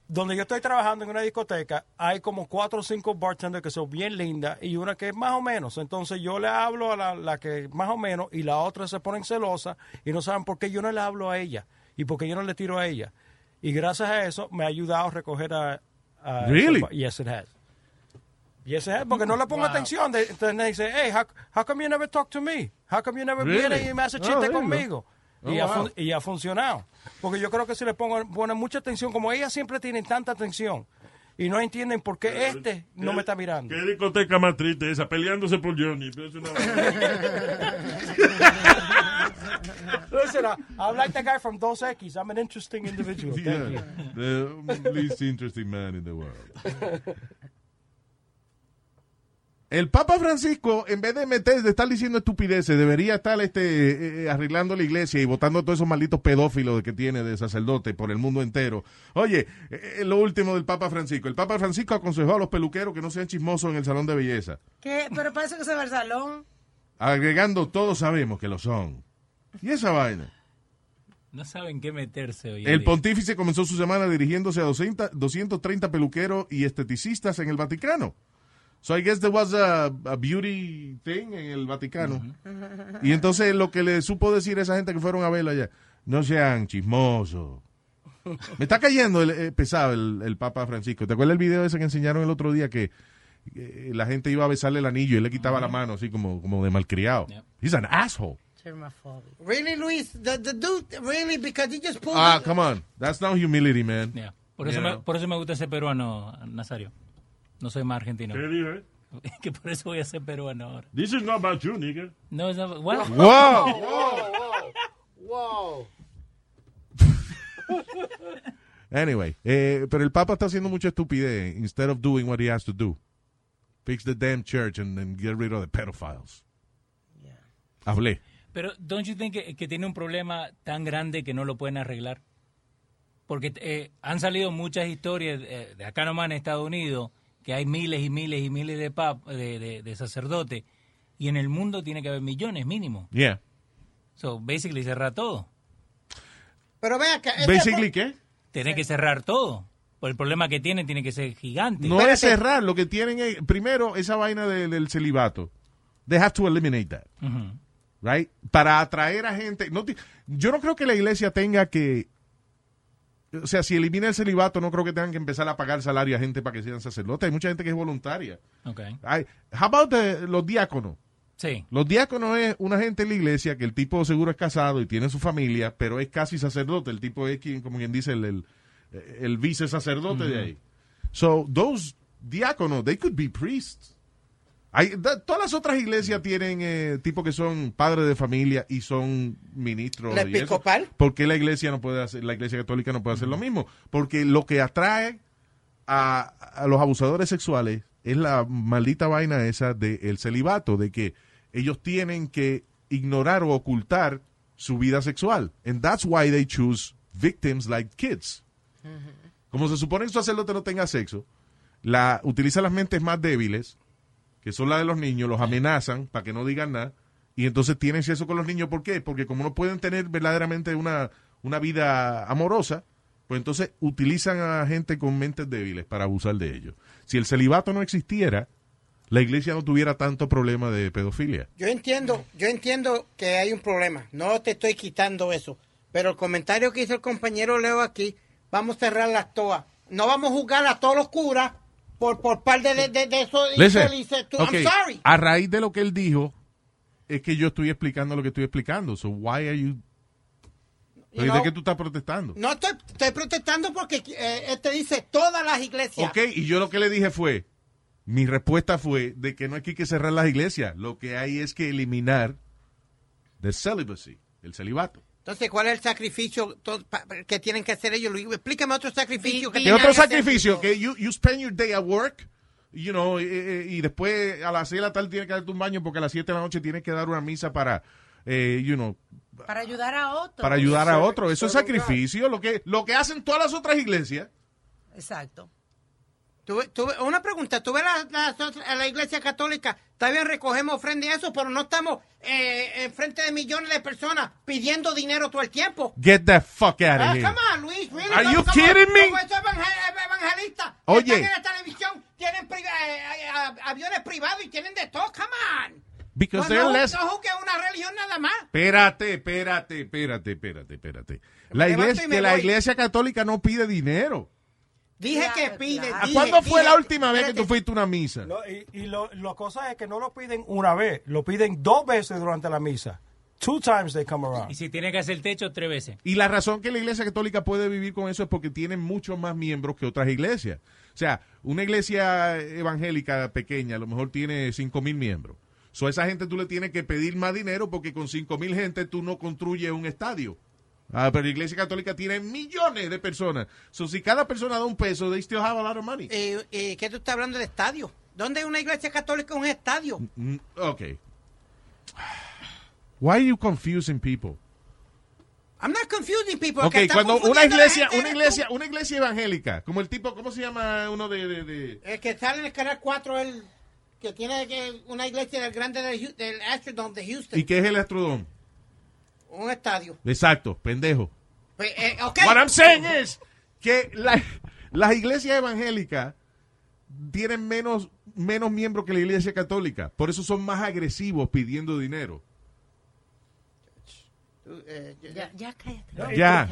donde yo estoy trabajando en una discoteca, hay como 4 o 5 bartenders que son bien lindas y una que es más o menos. Entonces yo le hablo a la que más o menos y la otra se ponen celosa y no saben por qué yo no le hablo a ella y por qué yo no le tiro a ella. Y gracias a eso me ha ayudado a recoger a really? Yes, it has. Yes, it has. Porque no le pongo atención. Entonces me dice, hey, how come you never talk to me? How come you never really? Viene y me hace chiste conmigo? Oh, y, wow. Y ha funcionado. Porque yo creo que si le ponen mucha atención, como ellas siempre tienen tanta atención, y no entienden por qué no me está mirando. Qué discoteca más triste esa, peleándose por Johnny. Pero eso no... Listen, I like that guy from Dos X. I'm an interesting individual. Thank you. The least interesting man in the world. El Papa Francisco, en vez de estar diciendo estupideces, debería estar arreglando la iglesia y botando a todos esos malditos pedófilos que tiene de sacerdote por el mundo entero. Oye, lo último del Papa Francisco. El Papa Francisco aconsejó a los peluqueros que no sean chismosos en el salón de belleza. ¿Qué? Pero parece que se va al salón. Agregando, todos sabemos que lo son. ¿Y esa vaina? No saben qué meterse hoy. El pontífice comenzó su semana dirigiéndose a 230 peluqueros y esteticistas en el Vaticano. So I guess there was a beauty thing en el Vaticano. Uh-huh. Y entonces lo que le supo decir a esa gente que fueron a verlo allá, no sean chismosos. Me está cayendo pesado el Papa Francisco. ¿Te acuerdas el video ese que enseñaron el otro día que la gente iba a besarle el anillo y él le quitaba la mano así como de malcriado? Yep. He's an asshole. Really, Luis? The dude, really? Because he just pulled come on. That's not humility, man. Yeah. Por eso me gusta ese peruano, Nazario. No soy más argentino. ¿Qué dices? Que por eso voy a ser peruano ahora. This is not about you, nigga. No, it's not. What? Wow. Anyway, pero el Papa está haciendo mucha estupidez. Instead of doing what he has to do, fix the damn church and then get rid of the pedophiles. Yeah. Hablé. Pero, ¿don't you think que tiene un problema tan grande que no lo pueden arreglar? Porque han salido muchas historias de acá nomás en Estados Unidos, que hay miles y miles y miles de sacerdotes, y en el mundo tiene que haber millones mínimo. Yeah. So, basically, cerrar todo. Pero vea que... Basically, ¿qué? Tiene que cerrar todo. Por el problema que tiene que ser gigante. No es cerrar, lo que tienen es, primero, esa vaina del celibato. They have to eliminate that. Uh-huh. Right? Para atraer a gente. Yo no creo que la iglesia tenga que... O sea, si elimina el celibato, no creo que tengan que empezar a pagar salario a gente para que sean sacerdotes. Hay mucha gente que es voluntaria. Okay. How about los diáconos? Sí. Los diáconos es una gente en la iglesia que el tipo seguro es casado y tiene su familia, pero es casi sacerdote. El tipo es quien, como quien dice, el vice sacerdote de ahí. So, those diáconos, they could be priests. Todas las otras iglesias tienen tipos que son padres de familia y son ministros. ¿La episcopal? ¿Por qué la iglesia no puede hacer, la iglesia católica no puede hacer lo mismo? Porque lo que atrae a los abusadores sexuales es la maldita vaina esa del celibato, de que ellos tienen que ignorar o ocultar su vida sexual. And that's why they choose victims like kids. Uh-huh. Como se supone que su sacerdote no tenga sexo, utiliza las mentes más débiles, que son las de los niños, los amenazan para que no digan nada, y entonces tienen sexo con los niños. ¿Por qué? Porque como no pueden tener verdaderamente una vida amorosa, pues entonces utilizan a gente con mentes débiles para abusar de ellos. Si el celibato no existiera, la iglesia no tuviera tanto problema de pedofilia. Yo entiendo que hay un problema, no te estoy quitando eso, pero el comentario que hizo el compañero Leo aquí, vamos a cerrar las toas, no vamos a juzgar a todos los curas, por parte de eso. Listen, okay. I'm sorry. A raíz de lo que él dijo, es que yo estoy explicando lo que estoy explicando. So why are you know, ¿de qué tú estás protestando? No estoy protestando porque dice todas las iglesias. Ok, y yo lo que le dije fue, mi respuesta fue de que no hay que cerrar las iglesias. Lo que hay es que eliminar the celibacy, el celibato. Entonces, ¿cuál es el sacrificio que tienen que hacer ellos? Explícame otro sacrificio. ¿Qué otro sacrificio? Que you spend your day at work, you know, y después a las 6 de la tarde tienes que darte un baño porque a las 7 de la noche tienes que dar una misa para, you know. Para ayudar a otro. Para ayudar a otro. Eso es sacrificio, lo que hacen todas las otras iglesias. Exacto. Una pregunta, tú ves la iglesia católica, está bien, recogemos ofrenda y eso, pero no estamos enfrente de millones de personas pidiendo dinero todo el tiempo. Get the fuck out of here. Come on, Luis. Really, are you kidding me? Oye. Están en la televisión, tienen aviones privados y tienen de todo, come on. Because they're less... No juzgues una religión nada más. Espérate. La Iglesia Católica no pide dinero. Dije que pide. ¿Cuándo fue la última vez que tú fuiste a una misa? La cosa es que no lo piden una vez, lo piden dos veces durante la misa. 2 times they come around. Y si tiene que hacer techo, 3 veces. Y la razón que la Iglesia Católica puede vivir con eso es porque tienen muchos más miembros que otras iglesias. O sea, una iglesia evangélica pequeña a lo mejor tiene 5,000 miembros. So, a esa gente tú le tienes que pedir más dinero porque con 5,000 gente tú no construyes un estadio. Ah, pero la Iglesia Católica tiene millones de personas. So, si cada persona da $1, they still have a lot of money. ¿Qué tú estás hablando de estadio? ¿Dónde una iglesia católica es un estadio? Ok. Why are you confusing people? I'm not confusing people. Ok, cuando una iglesia evangélica, como el tipo, ¿cómo se llama uno de...? El que sale en el Canal 4, el... Que tiene una iglesia del grande del Astrodome de Houston. ¿Y qué es el Astrodome? Un estadio. Exacto, pendejo. Pues, okay. What I'm saying is que las iglesias evangélicas tienen menos miembros que la iglesia católica. Por eso son más agresivos pidiendo dinero. Ya cállate. Ya.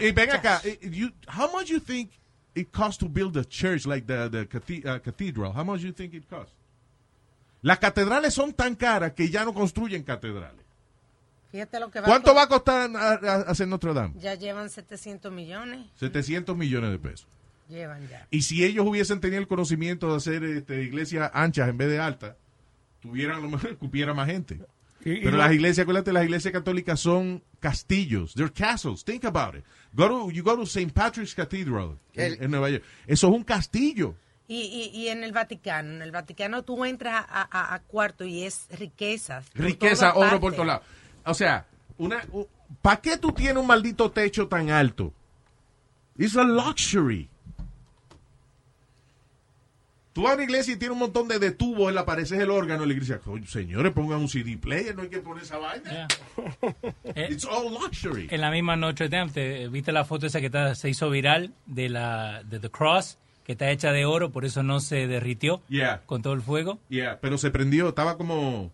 Y ven acá. How much you think it costs to build a church like the cathedral? How much you think it costs? Las catedrales son tan caras que ya no construyen catedrales. Fíjate lo que va. ¿Cuánto va a costar hacer Notre Dame? Ya llevan 700 millones. 700 millones de pesos. Llevan ya. Y si ellos hubiesen tenido el conocimiento de hacer iglesias anchas en vez de altas, tuvieran, lo mejor, cupiera más gente. Pero las iglesias, acuérdate, las iglesias católicas son castillos. They're castles. Think about it. You go to St. Patrick's Cathedral en Nueva York. Eso es un castillo. Y en el Vaticano tú entras a cuarto y es riquezas. Riqueza, oro por todos lados. O sea, ¿para qué tú tienes un maldito techo tan alto? It's a luxury. Tú vas a una iglesia y tienes un montón de tubos en la pared, es el órgano de la iglesia. Señores, pongan un CD player, no hay que poner esa vaina. Yeah. It's all luxury. En la misma Notre Dame, ¿viste la foto esa que se hizo viral de The Cross? Que está hecha de oro, por eso no se derritió con todo el fuego. Pero se prendió, estaba como...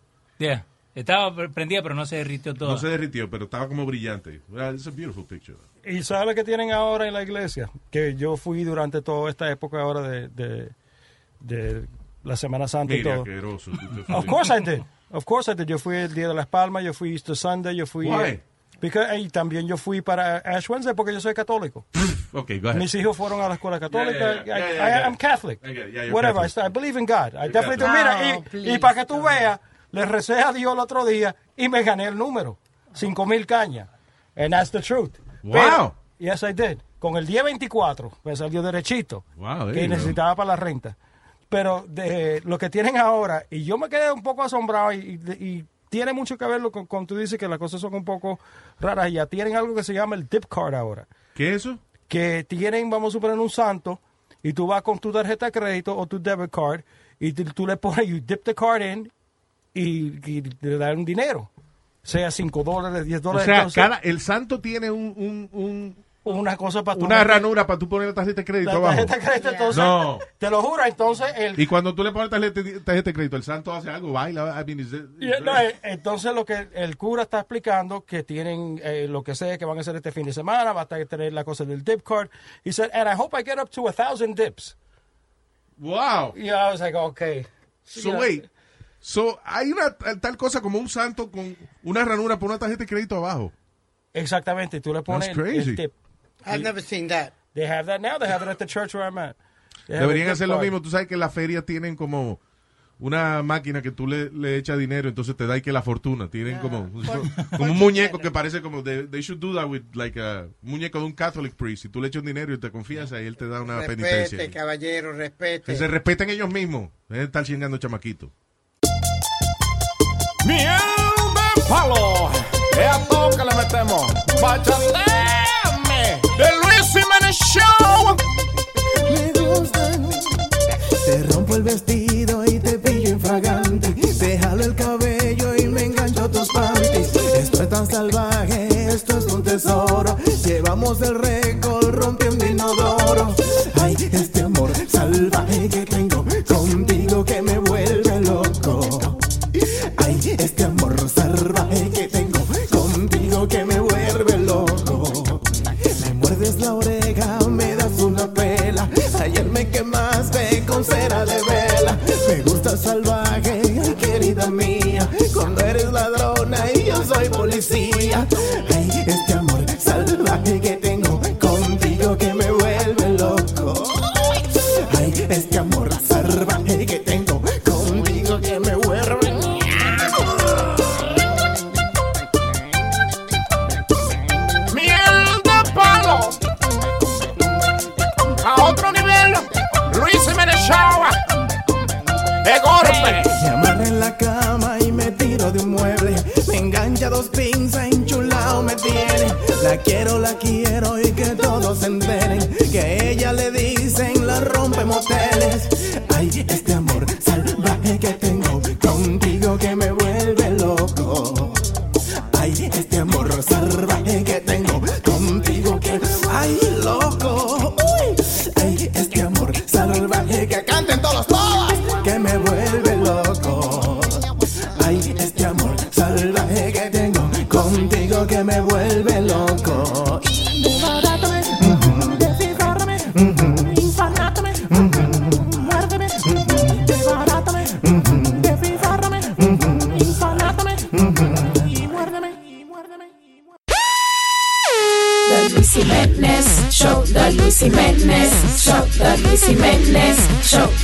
Estaba prendida, pero no se derritió todo. No se derritió, pero estaba como brillante. Well, it's a beautiful picture. ¿Y sabes lo que tienen ahora en la iglesia? Que yo fui durante toda esta época ahora de la Semana Santa. Mira, y todo. Asqueroso. Of course I did. Yo fui el Día de las Palmas, yo fui Easter Sunday, yo fui... Why? Y también yo fui para Ash Wednesday porque yo soy católico. Okay, go ahead. Mis hijos fueron a la escuela católica. I'm Catholic. Whatever. Catholic. I believe in God. I definitely do. Mira, y para que tú veas, le recé a Dios el otro día y me gané el número. 5,000 cañas. And that's the truth. Wow. Pero, yes, I did. Con el día 24 me salió derechito. Wow. Que necesitaba para la renta. Pero de lo que tienen ahora, y yo me quedé un poco asombrado y tiene mucho que ver con tú dices que las cosas son un poco raras. Ya tienen algo que se llama el dip card ahora. ¿Qué es eso? Que tienen, vamos a suponer, un santo y tú vas con tu tarjeta de crédito o tu debit card y tú le pones, you dip the card in y le dan un dinero. Sea $5, $10. O sea, entonces, el santo tiene una cosa para una ranura para tú poner la tarjeta de crédito abajo. La tarjeta de crédito, entonces, no. Te lo juro, entonces... Y cuando tú le pones tarjeta de crédito, el santo hace algo, baila, entonces lo que el cura está explicando, que tienen lo que sea que van a hacer este fin de semana, va a tener la cosa del dip card. He said, and I hope I get up to 1,000 dips. Wow. Y I was like, okay. So wait, so hay una tal cosa como un santo con una ranura por una tarjeta de crédito abajo. Exactamente, tú le pones el dip. I've never seen that. They have that now. They have it at the church where I'm at. Deberían hacer lo mismo. Tú sabes que en las ferias tienen como una máquina que tú le echas dinero, entonces te da y que la fortuna. Tienen como un muñeco que parece como... They should do that with like a muñeco de un Catholic priest. Si tú le echas dinero y te confías, ahí él te da una penitencia. Respete, caballero, respete. Que se respeten ellos mismos. Deben estar chingando chamaquito. ¡Miel de palo! ¡Es a todo que le metemos! ¡Bachateme! ¡De Luis Jiménez Show! Me gustan. Te rompo el vestido y te pillo infragante. Te jalo el cabello y me engancho a tus panties. Esto es tan salvaje, esto es un tesoro. Llevamos el récord rompiendo inodoro. Ay, este amor salvaje. que tengo contigo que me vuelve loco. Ay, este amor salvaje que tengo contigo que me vuelve loco. Me muerdes la oreja, me das una pela. Ayer me quemaste con cera de vela. Me gusta salvaje, ay, querida mía, cuando eres ladrona y yo soy policía. Ay, este amor salvaje que tengo contigo que me vuelve loco. Ay, este amor salvaje que tengo contigo que me vuelve loco. Miel de palo a otro nivel. Luis se me dejaba de golpe. Me amarra en la cama y me tiro de un mueble. Me engancha dos pinzas, enchulado me tiene. La quiero y que todos se enteren que a ella le dicen la rompe moteles. Ay, este amor salvaje que tengo contigo que me vuelve loco. Ay, este amor salvaje que tengo contigo que... Ay, loco. Uy. Ay, este amor salvaje que canten todos los todos que me vuelve loco. Ay, este amor salvaje que tengo contigo que me vuelve loco. Jiménez, show de Luis Jiménez, show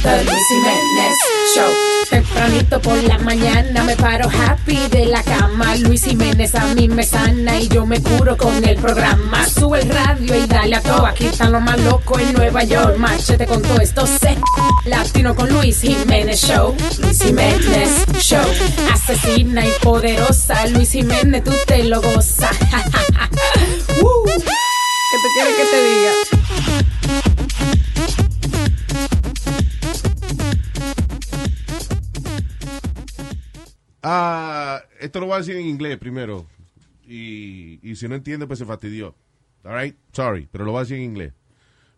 de Luis Jiménez, show. Tempranito por la mañana me paro happy de la cama. Luis Jiménez a mí me sana y yo me curo con el programa. Sube el radio y dale a todo, aquí están los más locos en Nueva York. Márchate con todo esto, sé latino con Luis Jiménez Show. Luis Jiménez Show, asesina y poderosa. Luis Jiménez, tú te lo gozas. ¿Qué te quieres que te diga? Esto lo voy a decir en inglés primero. Y si no entiende, pues se fastidió. All right? Sorry, pero lo voy a decir en inglés.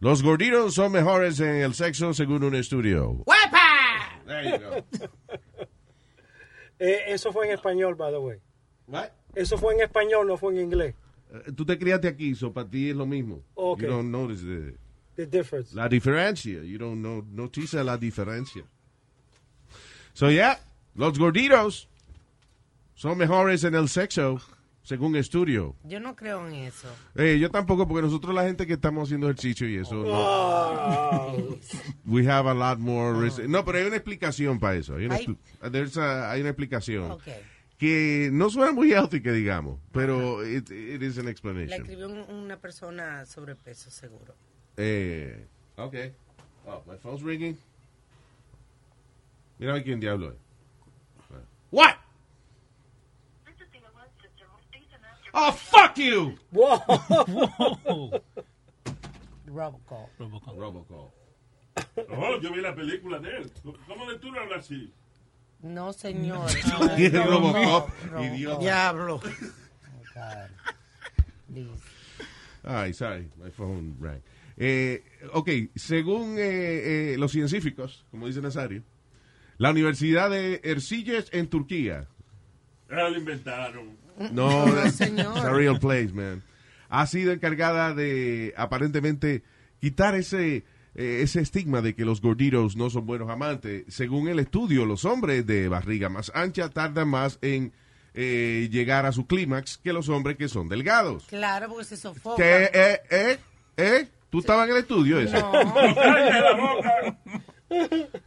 Los gorditos son mejores en el sexo según un estudio. ¡Guapa! There you go. Eso fue en español, by the way. What? Eso fue en español, no fue en inglés. Tú te criaste aquí, so para ti es lo mismo. Okay. You don't notice the difference. La diferencia. You don't know, noticia la diferencia. So, yeah, los gorditos son mejores en el sexo, según estudio. Yo no creo en eso. Yo tampoco, porque nosotros la gente que estamos haciendo ejercicio y eso... Oh. No. We have a lot more... No, pero hay una explicación para eso. Hay una explicación. Okay. Que no suena muy healthy, que digamos, pero uh-huh. it is an explanation. La escribió una persona sobrepeso, seguro. Okay. Oh, my phone's ringing. Mira a quién diablo es. What? Oh, fuck you! Whoa! Whoa! Robocall. Robocall. Oh, yo vi la película de él. ¿Cómo le tú no hablas así? No, señor. No, Robocop, idiota. Diablo. Oh, God. Please. Ay, sorry. My phone rang. Ok, según los científicos, como dice Nazario, la Universidad de Erciyes en Turquía. Ahora lo inventaron. No, señor. It's a real place, man. Ha sido encargada de, aparentemente, quitar ese estigma de que los gorditos no son buenos amantes. Según el estudio, los hombres de barriga más ancha tardan más en llegar a su clímax que los hombres que son delgados. Claro, porque se sofocan. ¿Qué? ¿Tú estabas en el estudio ese? No.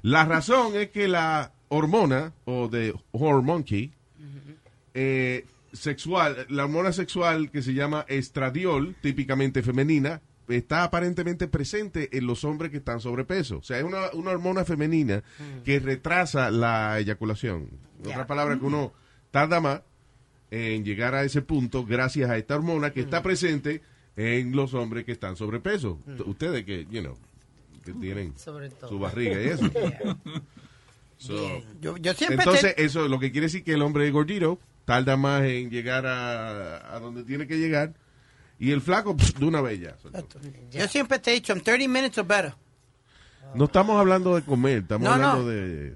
La razón es que la hormona, o de hormonkey, sexual, la hormona sexual que se llama estradiol, típicamente femenina, está aparentemente presente en los hombres que están sobrepeso. O sea, es una hormona femenina que retrasa la eyaculación. En otras palabras, que uno tarda más en llegar a ese punto gracias a esta hormona que está presente en los hombres que están sobrepeso. Ustedes que, you know, que tienen su barriga y eso. Yeah. So, yo siempre entonces, eso es lo que quiere decir que el hombre gordito tarda más en llegar a donde tiene que llegar. Y el flaco, de una vez ya. Yo siempre te he dicho, I'm 30 minutes or better. No estamos hablando de comer, estamos hablando de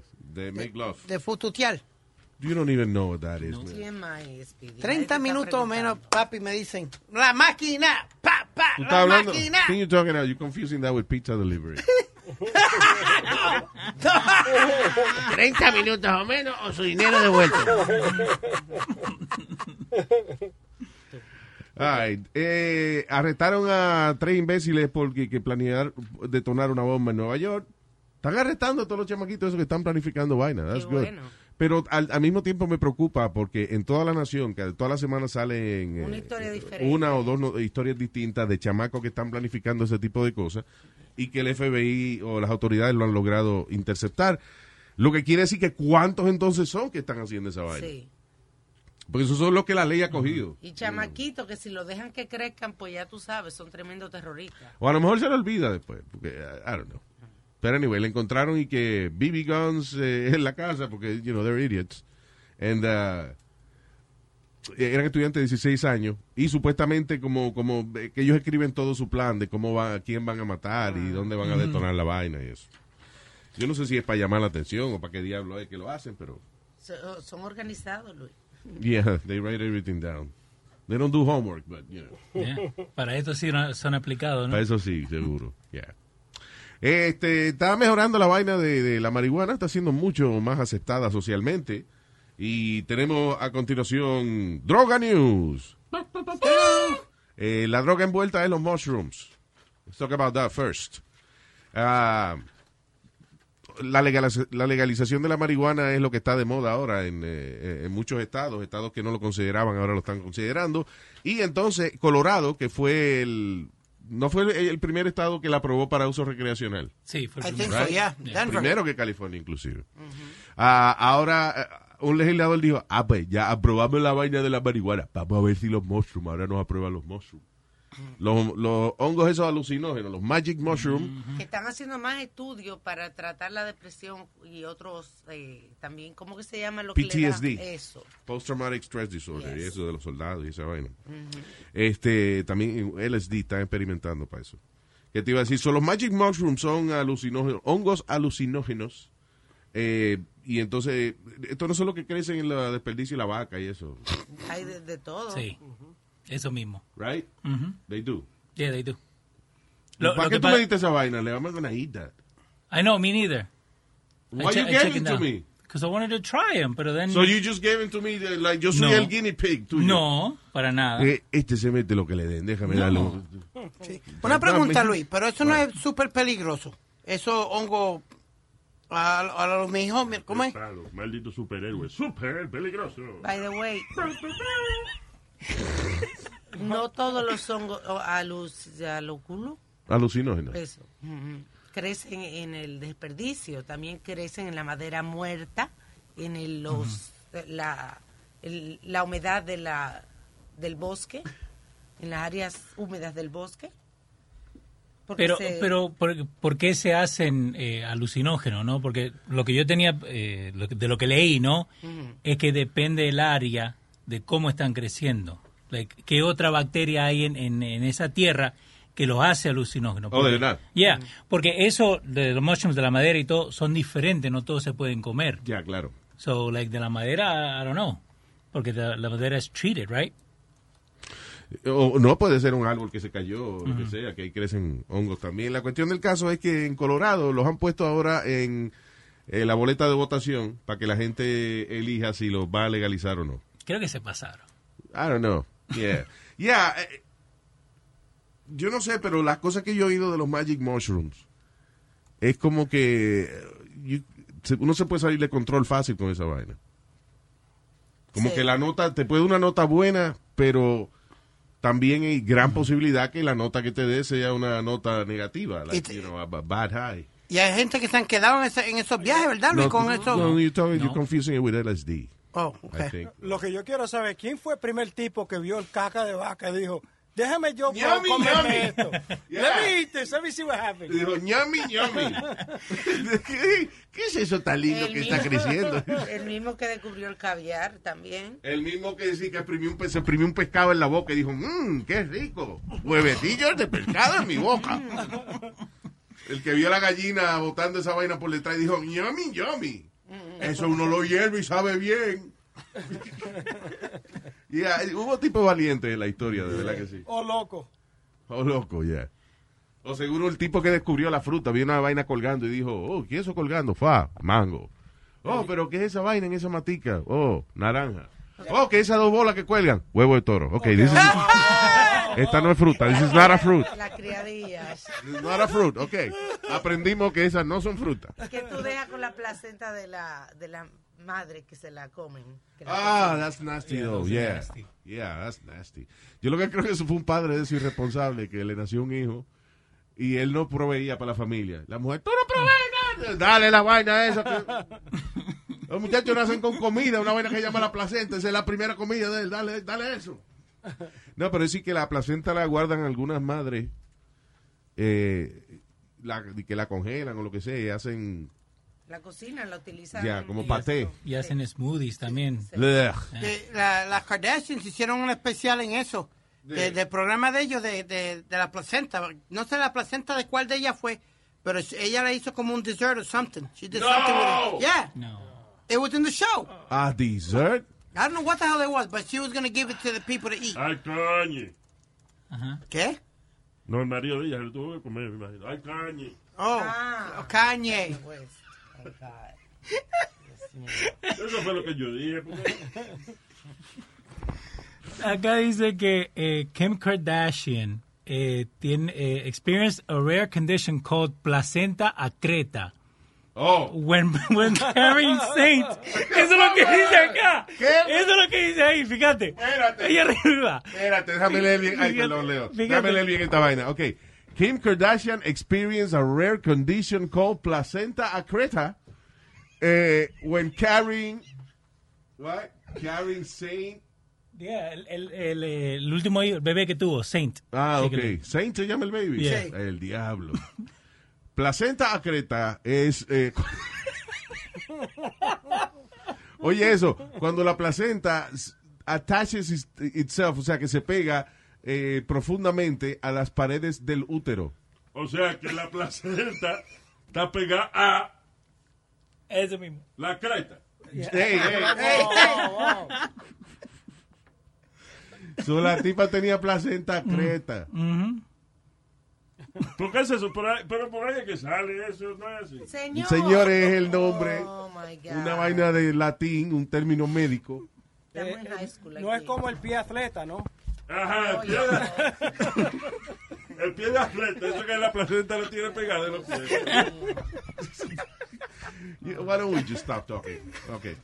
make love. De fututear. You don't even know what that is, man. 30 minutos o menos, papi, me dicen, la máquina, pa, pa, la máquina. What are you talking about? You're confusing that with pizza delivery. No, no. 30 minutos o menos o su dinero devuelto. Right. Arrestaron a 3 imbéciles porque que planearon detonar una bomba en Nueva York. Están arrestando a todos los chamaquitos esos que están planificando vainas. That's good. Bueno. Pero al mismo tiempo me preocupa porque en toda la nación, que todas las semanas salen una o dos historias distintas de chamacos que están planificando ese tipo de cosas y que el FBI o las autoridades lo han logrado interceptar. Lo que quiere decir que cuántos entonces son que están haciendo esa vaina. Sí. Porque eso es lo que la ley ha cogido. Y chamaquitos que si lo dejan que crezcan, pues ya tú sabes, son tremendos terroristas. O a lo mejor se lo olvida después, porque I don't know. Pero anyway, le encontraron y que BB guns en la casa, porque, you know, they're idiots. And, eran estudiantes de 16 años y supuestamente como que ellos escriben todo su plan de cómo va, quién van a matar y dónde van a detonar la vaina y eso. Yo no sé si es para llamar la atención o para qué diablo es que lo hacen, pero... son organizados, Luis. Yeah, they write everything down. They don't do homework, but, you know. Yeah. Para eso sí son aplicados, ¿no? Para eso sí, seguro, yeah. Está mejorando la vaina de la marihuana, está siendo mucho más aceptada socialmente. Y tenemos a continuación Droga News. La droga envuelta es los mushrooms. Let's talk about that first. La legalización de la marihuana es lo que está de moda ahora en muchos estados que no lo consideraban, ahora lo están considerando. Y entonces Colorado, que fue no fue el primer estado que la aprobó para uso recreacional. Sí, fue el primero. Primero que California, inclusive. Ahora, un legislador dijo, pues ya aprobamos la vaina de la marihuana. Vamos a ver si los mushrooms, ahora nos aprueban los mushrooms. Los hongos esos alucinógenos, los magic mushrooms. Que están haciendo más estudios para tratar la depresión y otros también, ¿cómo que se llama? Lo PTSD. Que le da eso. Post Traumatic Stress Disorder, yes. Y eso de los soldados y esa vaina. También LSD están experimentando para eso. ¿Qué te iba a decir? Los magic mushrooms son alucinógenos, hongos alucinógenos. Y entonces, esto no es lo que crecen en la desperdicio y la vaca y eso. Hay de todo. Sí. Eso mismo. Right? Mm-hmm. They do. Yeah, they do. ¿Para qué tú me diste esa vaina? Le vamos a eat that. I know, me neither. Why you gave it to me? Because I wanted to try them, but then... So you just gave it to me, like yo soy el guinea pig tuyo. No, para nada. Se mete lo que le den, déjame darlo. Sí. Una pregunta, Luis, pero eso no es súper peligroso. Eso hongo... A los mijos, ¿cómo es? Maldito superhéroe, súper peligroso. By the way... No todos los hongos alucinógenos. Eso. Crecen en el desperdicio, también crecen en la madera muerta, en la humedad del bosque, en las áreas húmedas del bosque. Pero ¿por qué se hacen alucinógenos, no? Porque lo que yo tenía, de lo que leí, ¿no? Es que depende del área, de cómo están creciendo, like, qué otra bacteria hay en esa tierra que los hace alucinógenos. Oh, de verdad. Yeah, porque eso de los mushrooms, de la madera y todo, son diferentes, no todos se pueden comer. Ya, yeah, claro. So, like, de la madera, I don't know, porque la madera es treated, right? O no puede ser un árbol que se cayó, o lo que sea, que ahí crecen hongos también. La cuestión del caso es que en Colorado los han puesto ahora en la boleta de votación para que la gente elija si los va a legalizar o no. Creo que se pasaron. I don't know. Yeah. Yeah. Yo no sé, pero las cosas que yo he oído de los magic mushrooms es como que uno se puede salir de control fácil con esa vaina. Como que la nota, te puede una nota buena, pero también hay gran posibilidad que la nota que te dé sea una nota negativa. Like, you know, a bad high. Y hay gente que se han quedado en esos viajes, ¿verdad, Luis? You're confusing it with LSD. Oh, okay. Lo que yo quiero saber, ¿quién fue el primer tipo que vio el caca de vaca y dijo, déjame yo comerme esto? Yeah. Let me eat this, let me see what happens. Dijo, ñami, ñami. ¿Qué es eso tan lindo está creciendo? El mismo que descubrió el caviar también. El mismo que decía que se imprimió un pescado en la boca y dijo, qué rico, huevetillos de pescado en mi boca. El que vio a la gallina botando esa vaina por detrás y dijo, yummy, yummy. Eso uno lo hierve y sabe bien. Yeah, hubo tipo valiente en la historia, de verdad que sí. O loco. O loco, ya. Yeah. O seguro el tipo que descubrió la fruta, vio una vaina colgando y dijo, oh, ¿qué es eso colgando? Fa, mango. Oh, pero ¿qué es esa vaina en esa matica? Oh, naranja. Oh, ¿qué es esas dos bolas que cuelgan? Huevo de toro. Ok, this is... Esta no es fruta. This is not a fruit. La criadillas. This is not a fruit. Ok. Aprendimos que esas no son frutas. Que tú dejas con la placenta de la madre que se la comen. That's nasty though. Yeah. Nasty. Yeah, that's nasty. Yo lo que creo que eso fue un padre de ese irresponsable que le nació un hijo y él no proveía para la familia. La mujer, tú no provees nada. Dale la vaina esa. Los muchachos nacen con comida, una vaina que se llama la placenta. Esa es la primera comida de él. Dale eso. No, pero sí que la placenta la guardan algunas madres, que la congelan o lo que sea, y hacen... La cocinan, la utilizan. Ya, como paté. Y hacen smoothies también. Sí. Las Kardashians hicieron un especial en eso, del programa de ellos, de la placenta. No sé la placenta de cuál de ellas fue, pero ella la hizo como un dessert o something. She did something with it. Yeah. No. It was in the show. A dessert? I don't know what the hell it was, but she was going to give it to the people to eat. Ay, cañe. Ajá. ¿Qué? No, el marido de ella se lo tuvo que comer, me imagino. Ay, cañe. Oh, cañe. Eso fue lo que yo dije. Acá dice que Kim Kardashian experienced a rare condition called placenta acreta. Oh. When carrying saints. Eso es lo que dice acá. ¿Qué? Eso es lo que dice ahí, fíjate. Espérate. Ahí arriba. Espérate, déjame leer bien. Ay, perdón, Leo. Déjame leer bien esta vaina. Ok. Kim Kardashian experienced a rare condition called placenta accreta when carrying. What? Carrying saint. Yeah, el último bebé que tuvo, Saint. Ah, ok. Saint se llama el baby. Yeah. Yeah. El diablo. Placenta acreta es... Oye, eso, cuando la placenta attaches itself, o sea, que se pega profundamente a las paredes del útero. O sea, que la placenta está pegada a... Eso mismo. La creta. Yeah. Hey, hey, hey. Wow, wow. So, la tipa tenía placenta creta. Mm-hmm. ¿Por qué es eso? Pero por ahí es que sale eso, ¿no es así? Señor es el nombre, una vaina de latín, un término médico. No es como el pie atleta, ¿no? Ajá, el pie de atleta, eso que la placenta lo tiene pegado en los pies. Why don't we just stop talking? Okay.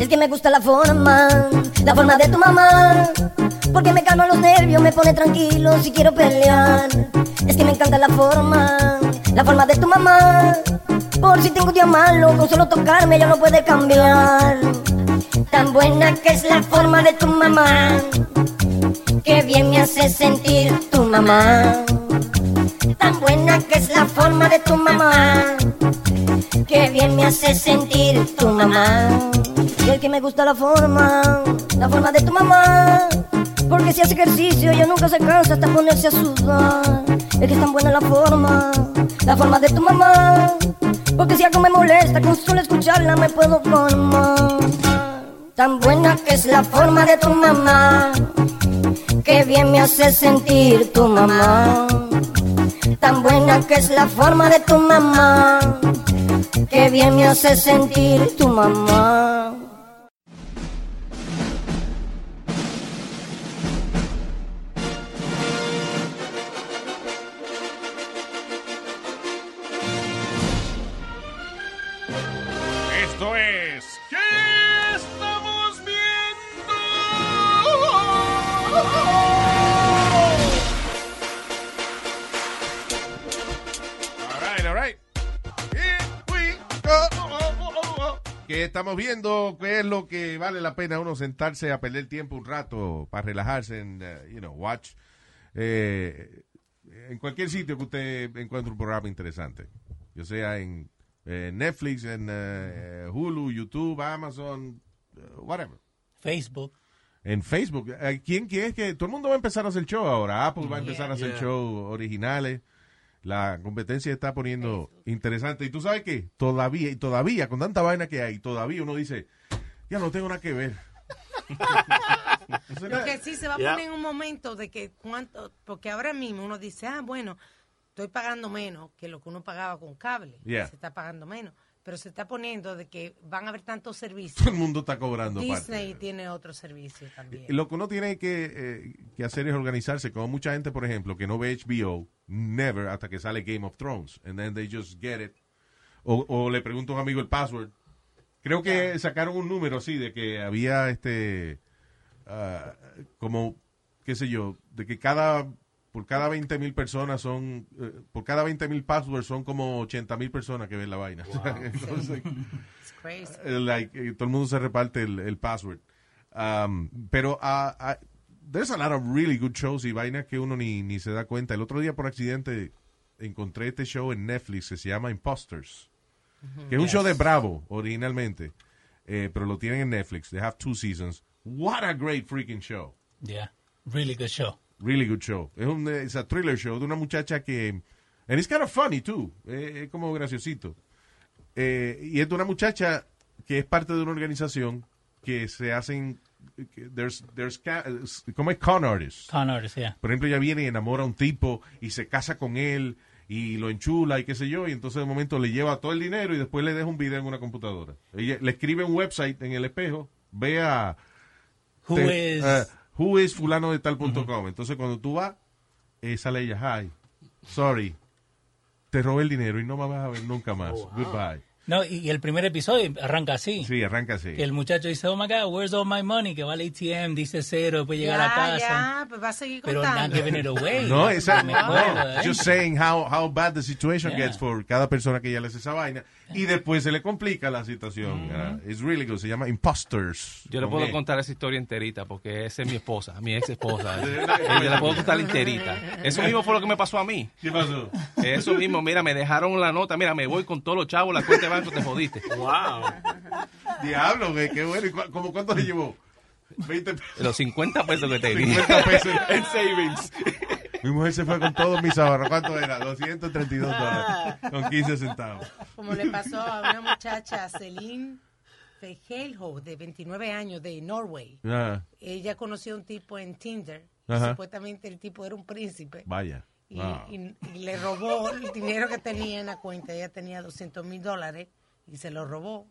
Es que me gusta la forma de tu mamá, porque me calma los nervios, me pone tranquilo si quiero pelear. Es que me encanta la forma de tu mamá, por si tengo día malo, con solo tocarme ella no puede cambiar. Tan buena que es la forma de tu mamá, que bien me hace sentir tu mamá. Tan buena que es la forma de tu mamá, que bien me hace sentir tu mamá. Y es que me gusta la forma de tu mamá, porque si hace ejercicio ella nunca se cansa hasta ponerse a sudar. Es que es tan buena la forma de tu mamá, porque si algo me molesta con solo escucharla me puedo formar. Tan buena que es la forma de tu mamá, que bien me hace sentir tu mamá. Tan buena que es la forma de tu mamá, que bien me hace sentir tu mamá. Esto es ¿Qué estamos viendo? Que estamos viendo qué es lo que vale la pena uno sentarse a perder tiempo un rato para relajarse en, watch. En cualquier sitio que usted encuentre un programa interesante. Ya sea en Netflix, en Hulu, YouTube, Amazon, whatever. Facebook. En Facebook. ¿Quién quiere que todo el mundo va a empezar a hacer show ahora? Apple va a empezar a hacer show originales. La competencia está poniendo interesante. ¿Y tú sabes qué? Todavía, con tanta vaina que hay, todavía uno dice, ya no tengo nada que ver. Porque sí se va a poner en un momento de que cuánto, porque ahora mismo uno dice, ah, bueno, estoy pagando menos que lo que uno pagaba con cable. Se está pagando menos. Pero se está poniendo de que van a haber tantos servicios. Todo el mundo está cobrando. Disney tiene otro servicio también. Lo que uno tiene que hacer es organizarse. Como mucha gente, por ejemplo, que no ve HBO, never, hasta que sale Game of Thrones. And then they just get it. O le pregunto a un amigo el password. Creo que sacaron un número así de que había como, qué sé yo, de que por cada 20,000 personas son, por cada 20,000 passwords son como 80,000 personas que ven la vaina. Wow. Entonces, it's crazy. Todo el mundo se reparte el password. Pero there's a lot of really good shows y vainas que uno ni se da cuenta. El otro día por accidente encontré este show en Netflix que se llama Imposters, que es un show de Bravo originalmente, pero lo tienen en Netflix. They have 2 seasons. What a great freaking show. Yeah, really good show. Really good show. Es un thriller show de una muchacha que... And it's kind of funny, too. Es como graciosito. Y es de una muchacha que es parte de una organización que se hacen... ¿Cómo es? Con artists. Con artists, yeah. Por ejemplo, ella viene y enamora a un tipo y se casa con él y lo enchula y qué sé yo. Y entonces, de momento, le lleva todo el dinero y después le deja un video en una computadora. Ella le escribe un website en el espejo. Vea... Who is fulano de tal.com. Entonces, cuando tú vas, sale ella, hi, sorry, te robé el dinero y no me vas a ver nunca más. Oh, wow. Goodbye. No, y el primer episodio arranca así. Sí, arranca así. Que el muchacho dice, oh my God, where's all my money? Que va al ATM, dice cero, después llega a la casa. Pues va a seguir contando. Pero not giving it away. No, exacto. No. Just saying how bad the situation gets for cada persona que ya le hace esa vaina. Y después se le complica la situación. It's really good. Se llama Imposters. Yo le puedo contar esa historia enterita porque esa es mi esposa, mi ex esposa. Yo la puedo contar enterita. Eso mismo fue lo que me pasó a mí. ¿Qué pasó? Eso mismo, mira, me dejaron la nota. Mira, me voy con todos los chavos, la cuenta va. Te jodiste. Wow. Diablo, güey, qué bueno. ¿Cómo cuánto le llevó? 20 pesos. Los 50 pesos que tenía. 50 pesos en savings. Mi mujer se fue con todos mis ahorros. ¿Cuánto era? $232 con 15 centavos. Como le pasó a una muchacha, Celine Fejelho, de 29 años, de Norway. Ella conoció a un tipo en Tinder. Supuestamente el tipo era un príncipe. Vaya. Y le robó el dinero que tenía en la cuenta. Ella tenía $200,000 y se lo robó.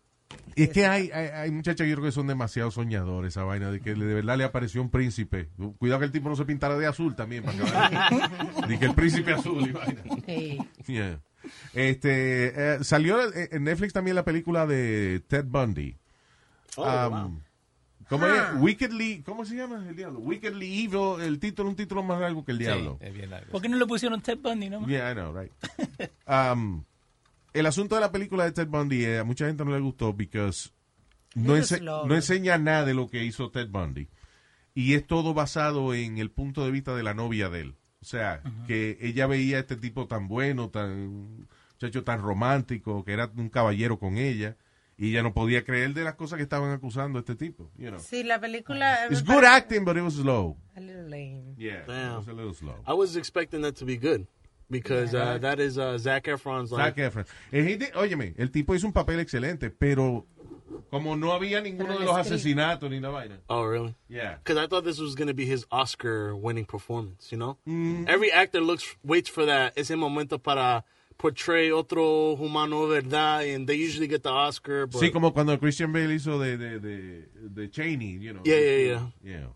Y es que hay muchachos que yo creo que son demasiado soñadores, esa vaina de que de verdad le apareció un príncipe. Cuidado que el tipo no se pintara de azul también. Dije el príncipe azul y vaina. Sí. Yeah. Salió en Netflix también la película de Ted Bundy. Wow. ¿Cómo se llama el diablo? Wickedly Evil, un título más largo que el diablo. Sí, es bien largo. ¿Por qué no le pusieron Ted Bundy nomás? Yeah, I know, right. El asunto de la película de Ted Bundy, a mucha gente no le gustó because no enseña nada de lo que hizo Ted Bundy. Y es todo basado en el punto de vista de la novia de él. O sea, que ella veía a este tipo tan bueno, tan muchacho tan romántico, que era un caballero con ella. Y ya no podía creer de las cosas que estaban acusando a este tipo. You know. Sí, la película... It's good acting, but it was slow. A little lame. Yeah, damn. It was a little slow. I was expecting that to be good. Because that is Zac Efron's line. Zac Efron. Óyeme, el tipo hizo un papel excelente, pero como no había ninguno de los asesinatos ni la vaina. Oh, really? Yeah. Because I thought this was going to be his Oscar-winning performance, you know? Every actor waits for that. Ese momento para... portray otro humano, ¿verdad? And they usually get the Oscar. But... Sí, como cuando Christian Bale hizo de Cheney, you know. Yeah.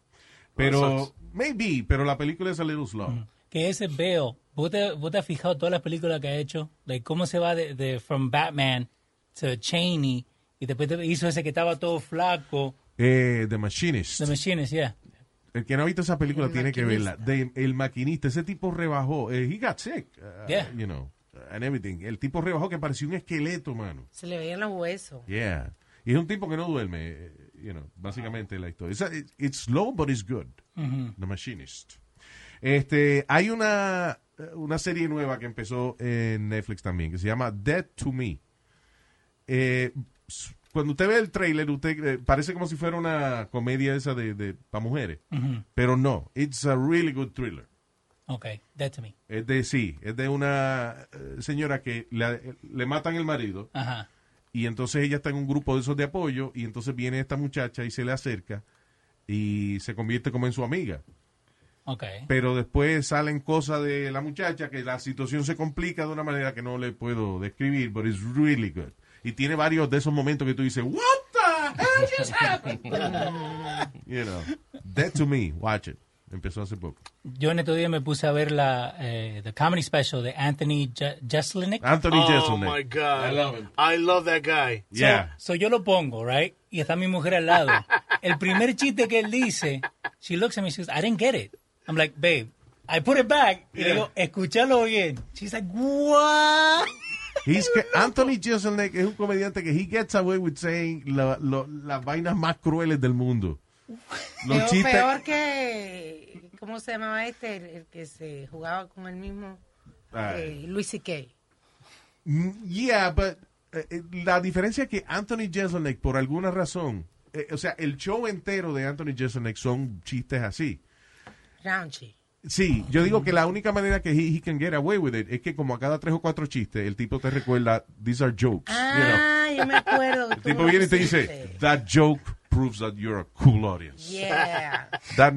Pero, maybe, pero la película es a little slow. Que ese Bale, ¿vos te has fijado todas las películas que ha hecho? Like, ¿cómo se va de from Batman to Cheney? Y después hizo ese que estaba todo flaco. The Machinist. The Machinist, yeah. El que no ha visto esa película tiene que verla. El Maquinista, ese tipo rebajó. He got sick, you know. And everything. El tipo rebajó que parecía un esqueleto, mano. Se le veían los huesos. Yeah. Y es un tipo que no duerme, you know, básicamente la historia. It's slow, but it's good. The Machinist. Hay una serie nueva que empezó en Netflix también, que se llama Dead to Me. Cuando usted ve el trailer, usted parece como si fuera una comedia esa de para mujeres. Uh-huh. Pero no, it's a really good thriller. Okay, that to me. Es de una señora que le matan el marido. Ajá. Y entonces ella está en un grupo de esos de apoyo y entonces viene esta muchacha y se le acerca y se convierte como en su amiga. Okay. Pero después salen cosas de la muchacha que la situación se complica de una manera que no le puedo describir, but it's really good. Y tiene varios de esos momentos que tú dices, what the hell just happened? You know, that to me, watch it. Empezó hace poco. Yo en estos días me puse a ver la the comedy special de Anthony Jeselnik. Anthony Jeselnik. Oh my God. I love him. I love that guy. Yeah. So yo lo pongo, right? Y está mi mujer al lado. El primer chiste que él dice, she looks at me and she says, I didn't get it. I'm like, babe, I put it back. Y le digo, escúchalo bien. She's like, what? Anthony Jeselnik es un comediante que he gets away with saying las vainas más crueles del mundo. Lo peor que, ¿cómo se llamaba el que se jugaba con el mismo Louis C.K.? Yeah, but la diferencia es que Anthony Jeselnik, por alguna razón, o sea, el show entero de Anthony Jeselnik son chistes así. Raunchy. Sí, yo digo que la única manera que he can get away with it es que como a cada 3 o 4 chistes, el tipo te recuerda, these are jokes. Ah, you know? Yo me acuerdo. El tipo viene y te dice, that joke proves that you're a cool audience. Yeah. That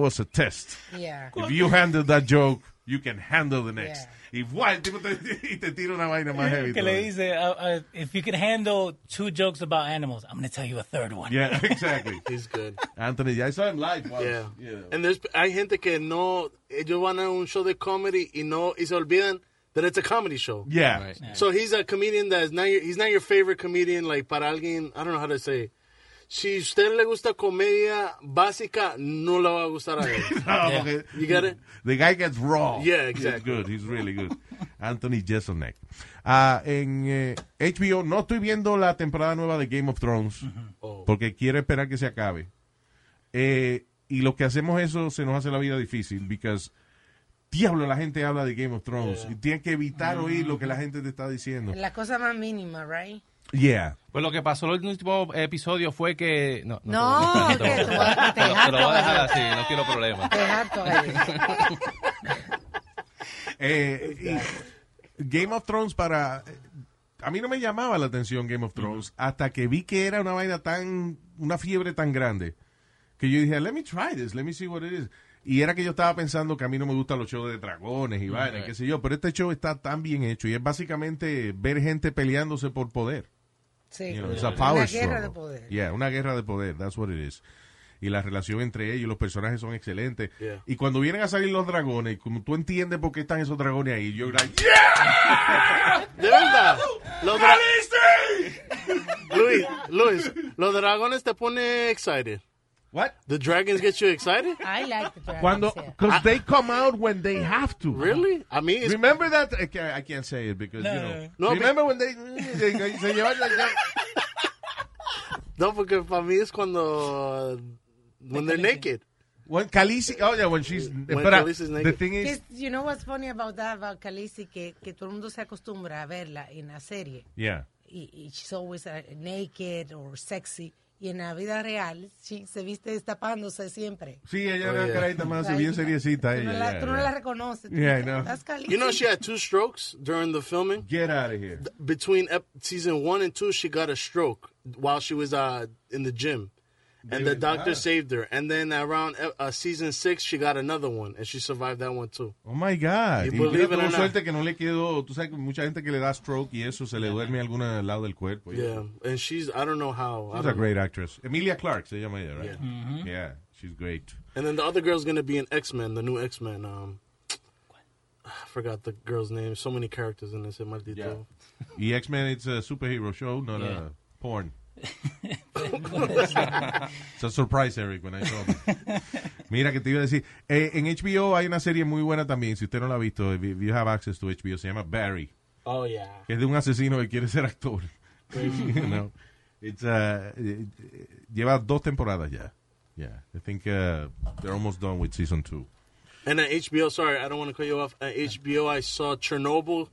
was a test. Yeah. If you handle that joke, you can handle the next. Yeah. Igual, tipo te tira una vaina más heavy. Que le dice, if you can handle 2 jokes about animals, I'm going to tell you a 3rd one. Yeah, exactly. He's good. Anthony, I saw him live once. Yeah. You know. And hay gente que no, ellos van a un show de comedy y se olvidan that it's a comedy show. Yeah. Right. Yeah. So he's a comedian he's not your favorite comedian, like para alguien, I don't know how to say it. Si usted le gusta comedia básica, no la va a gustar a él. No, okay. You get it? The guy gets raw. Yeah, exactly. He's good. He's really good. Anthony Jeselnik. En HBO no estoy viendo la temporada nueva de Game of Thrones porque quiero esperar que se acabe. Y los que hacemos eso se nos hace la vida difícil because diablo, la gente habla de Game of Thrones y tiene que evitar oír lo que la gente te está diciendo. La cosa más mínima, right? Yeah. Pues lo que pasó en el último episodio fue que... No, que te voy a dejar así, no quiero problemas. Te harto, Game of Thrones para... A mí no me llamaba la atención Game of Thrones hasta que vi que era una vaina una fiebre tan grande que yo dije, let me try this, let me see what it is. Y era que yo estaba pensando que a mí no me gustan los shows de dragones y vainas, qué sé yo, pero este show está tan bien hecho y es básicamente ver gente peleándose por poder. Sí, you know, it's a power struggle. Una guerra de poder. Yeah, una guerra de poder, that's what it is. Y la relación entre ellos, los personajes son excelentes. Yeah. Y cuando vienen a salir los dragones, como tú entiendes por qué están esos dragones ahí, yo era ¡yeah! ¡De verdad! Luis, los dragones te pone excited. What? The dragons get you excited? I like the dragons. Because they come out when they have to. Really? I mean, remember that? I can't say it because, no, you know. No, remember when they se llevan like that? No, porque para mí es cuando... when they're naked. When Khaleesi... Oh, yeah, when she's... When Khaleesi's naked. The thing is... You know what's funny about that, about Khaleesi, que todo el mundo se acostumbra a verla en la serie. Yeah. Y she's always naked or sexy. Y en la vida real, sí, se viste destapándose siempre. Sí, ella era carita más bien seriecita. Tú no la reconoces. Yeah, no. You know, she had 2 strokes during the filming. Get out of here. Between season 1 and 2, she got a stroke while she was in the gym. And the doctor saved her. And then around season 6, she got another one. And she survived that one, too. Oh, my God. Y tuvo suerte que no le quedó... Tú sabes que mucha gente que le da stroke y eso, se le duerme algún lado del cuerpo. Yeah. And she's... I don't know how... She's a great actress. Emilia Clarke, se llama ella, right? Yeah. Mm-hmm. Yeah. She's great. And then the other girl's going to be in X-Men, the new X-Men. I forgot the girl's name. So many characters in this. Maldito. Yeah. Y X-Men, it's a superhero show, not a porn. It's a surprise, Eric, when I saw it. Mira, que te iba a decir. En HBO hay una serie muy buena también. Si usted no la ha visto, if you have access to HBO, se llama Barry. Oh, yeah. Que es de un asesino que quiere ser actor. You know? It's, lleva 2 temporadas ya. Yeah. I think they're almost done with season 2. And at HBO, sorry, I don't want to cut you off. At HBO, I saw Chernobyl.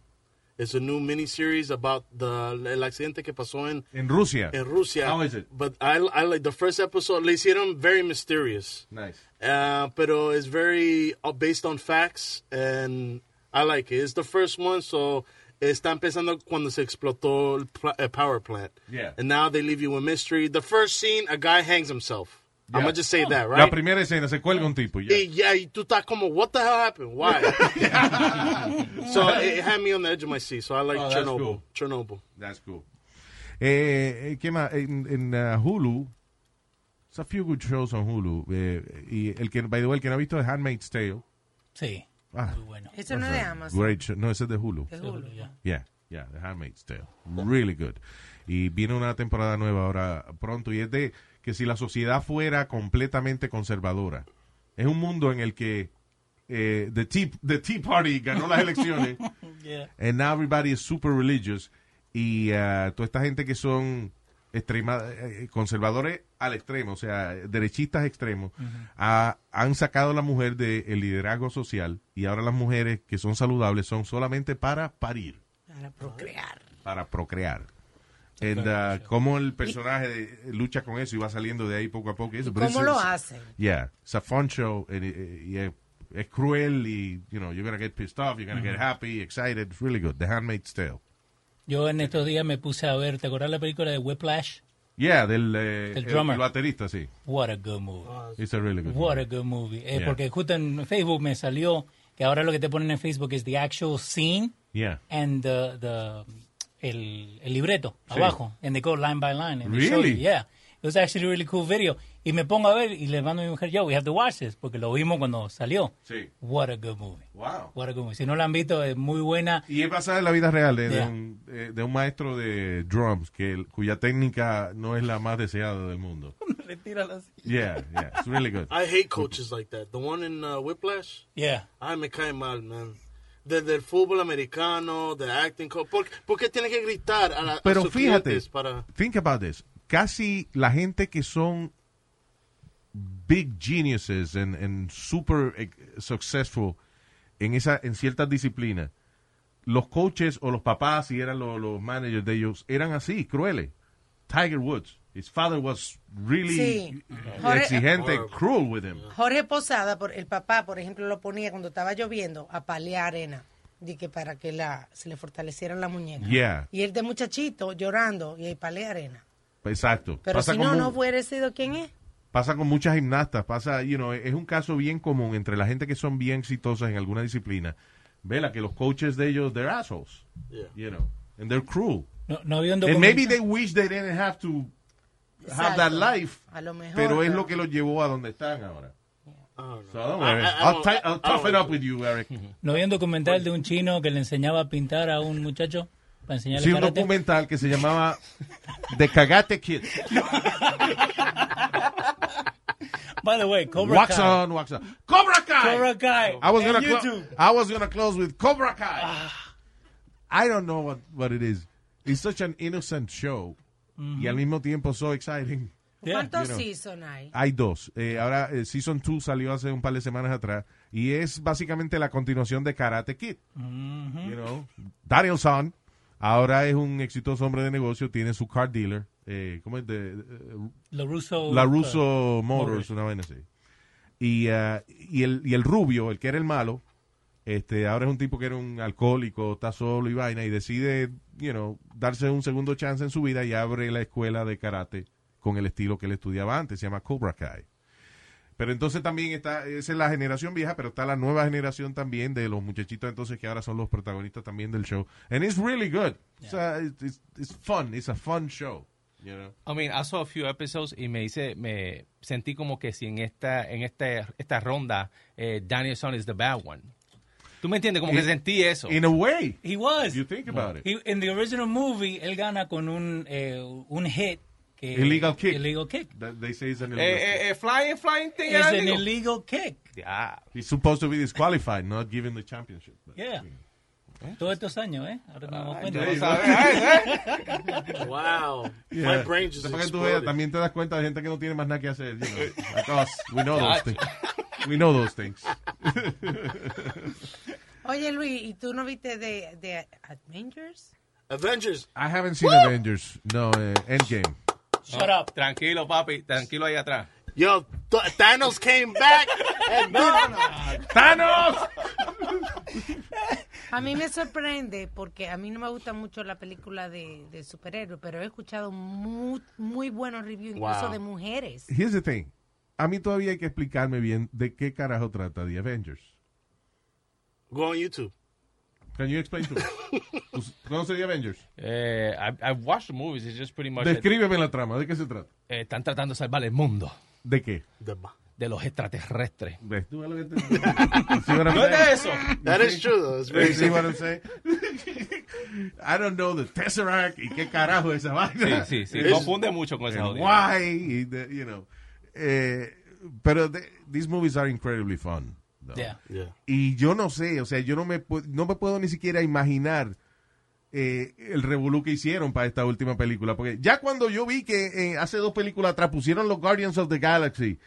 It's a new miniseries about el accidente que pasó en Rusia. En Rusia. How is it? But I like the first episode. Le hicieron very mysterious. Nice. Pero it's very based on facts, and I like it. It's the first one, so está empezando cuando se explotó el power plant. Yeah. And now they leave you with mystery. The first scene, a guy hangs himself. Yeah. I'm going to just say that, right? La primera escena, se cuelga un tipo. Yeah. Y tú estás como, what the hell happened? Why? So it had me on the edge of my seat. So I like Chernobyl. Cool. Chernobyl. That's cool. ¿Qué más? En Hulu, there's a few good shows on Hulu. Y el que, by the way, el que no ha visto es Handmaid's Tale. Sí. Ah, muy bueno. Eso no de Amazon. Great show. No, ese es de Hulu. De Hulu, yeah. Yeah. Yeah, The Handmaid's Tale. Really good. Y viene una temporada nueva ahora pronto, y es de que si la sociedad fuera completamente conservadora. Es un mundo en el que the Tea Party ganó las elecciones. Yeah. And now everybody is super religious. Y toda esta gente que son conservadores al extremo, o sea, derechistas extremos, han sacado a la mujer del liderazgo social, y ahora las mujeres que son saludables son solamente para parir. Para procrear. Para procrear. And cómo el personaje lucha con eso y va saliendo de ahí poco a poco. Eso, ¿cómo lo hacen? Yeah, it's a fun show, and es cruel, y you know, you're gonna get pissed off, you're gonna get happy, excited. It's really good. The Handmaid's Tale. Yo en estos días me puse a ver, ¿te acuerdas la película de Whiplash? Yeah, del drummer. El baterista, sí. What a good movie. It's a really good movie. What a good movie. Yeah. Porque justo en Facebook me salió que ahora lo que te ponen en Facebook es the actual scene, yeah, and el libreto, sí, abajo, and they go line by line. And really? Show you, yeah. It was actually a really cool video. Y me pongo a ver y le mando a mi mujer, yo, we have to watch this, porque lo vimos cuando salió. Sí. What a good movie. Wow. What a good movie. Si no la han visto, es muy buena. Y es basada en la vida real de un maestro de drums cuya técnica no es la más deseada del mundo. Le tira la silla. Yeah, it's really good. I hate coaches like that. The one in Whiplash? Yeah. Ay, me cae mal, man. Desde el fútbol americano, de acting coach. ¿Por qué tiene que gritar a la... Pero a fíjate, think about this. Casi la gente que son big geniuses and super successful en ciertas disciplinas, los coaches o los papás, si eran los managers de ellos, eran así, crueles. Tiger Woods, his father was really exigente and cruel with him. Jorge Posada, el papá, por ejemplo, lo ponía cuando estaba lloviendo a palear arena, para que se le fortalecieran las muñecas. Yeah. Y él de muchachito llorando y palea arena. Exacto. Pero pasa, si no hubiera sido quien es. Pasa con muchas gimnastas, es un caso bien común entre la gente que son bien exitosas en alguna disciplina. Vela que los coaches de ellos, they're assholes, and they're cruel. No había un documental. And maybe they wish they didn't have to have that life, a lo mejor, pero es lo que los llevó a donde están ahora. I'll tough it up with you, Eric. ¿No había un documental de un chino que le enseñaba a pintar a un muchacho? Sí, un documental que se llamaba The Karate Kid. By the way, Cobra Kai. Wax on. Cobra Kai. I was going to close with Cobra Kai. I don't know what it is. It's such an innocent show. Mm-hmm. Y al mismo tiempo so exciting. ¿Cuántos season hay? Hay dos. Ahora, Season 2 salió hace un par de semanas atrás. Y es básicamente la continuación de Karate Kid. Mm-hmm. Daniel-san ahora es un exitoso hombre de negocio, tiene su car dealer, ¿cómo es? La Russo Motors, una vaina así. Y el rubio, el que era el malo, ahora es un tipo que era un alcohólico, está solo y vaina, y decide, darse un segundo chance en su vida y abre la escuela de karate con el estilo que él estudiaba antes, se llama Cobra Kai. Pero entonces también esa es la generación vieja, pero está la nueva generación también de los muchachitos entonces que ahora son los protagonistas también del show. And it's really good. Yeah. It's fun. It's a fun show. You know? I mean, I saw a few episodes y me sentí como que si en esta ronda Danielson is the bad one. ¿Tú me entiendes? Como que sentí eso. In a way. He was. You think about it. In the original movie, él gana con un hit. Illegal kick. They say it's an illegal kick. Flying thing. It's an illegal kick. Yeah. He's supposed to be disqualified, not given the championship. But, yeah. Todos estos años, ¿eh? Ahora no me doy cuenta. Wow. Yeah. My brain just exploded. También te das cuenta de gente que no tiene más nada que hacer. We know those things. Oye, Luis, ¿y tú no viste de Avengers? Avengers. I haven't seen Woo! Avengers. No, Endgame. Shut up. Tranquilo, papi. Tranquilo ahí atrás. Yo, Thanos came back. ¡Thanos! A mí me sorprende porque a mí no me gusta mucho la película de superhéroes, pero he escuchado muy, muy buenos reviews, incluso de mujeres. Here's the thing. A mí todavía hay que explicarme bien de qué carajo trata The Avengers. Go on YouTube. Can you explain to me? ¿Conoce The Avengers? I've watched the movies. It's just pretty much... Descríbeme la trama. ¿De qué se trata? Están tratando de salvar el mundo. ¿De qué? De los extraterrestres. ¿Ves? ¿Tú ves eso? That is true, though. It's very simple. You see what I'm saying? I don't know the Tesseract y qué carajo esa vaina. Sí, sí, sí. Confunde mucho con esa jodida. Why? You know. Pero these movies are incredibly fun. No. Yeah. Yeah. Y yo no sé, o sea, yo no me puedo ni siquiera imaginar el revolú que hicieron para esta última película, porque ya cuando yo vi que hace 2 películas atrás pusieron los Guardians of the Galaxy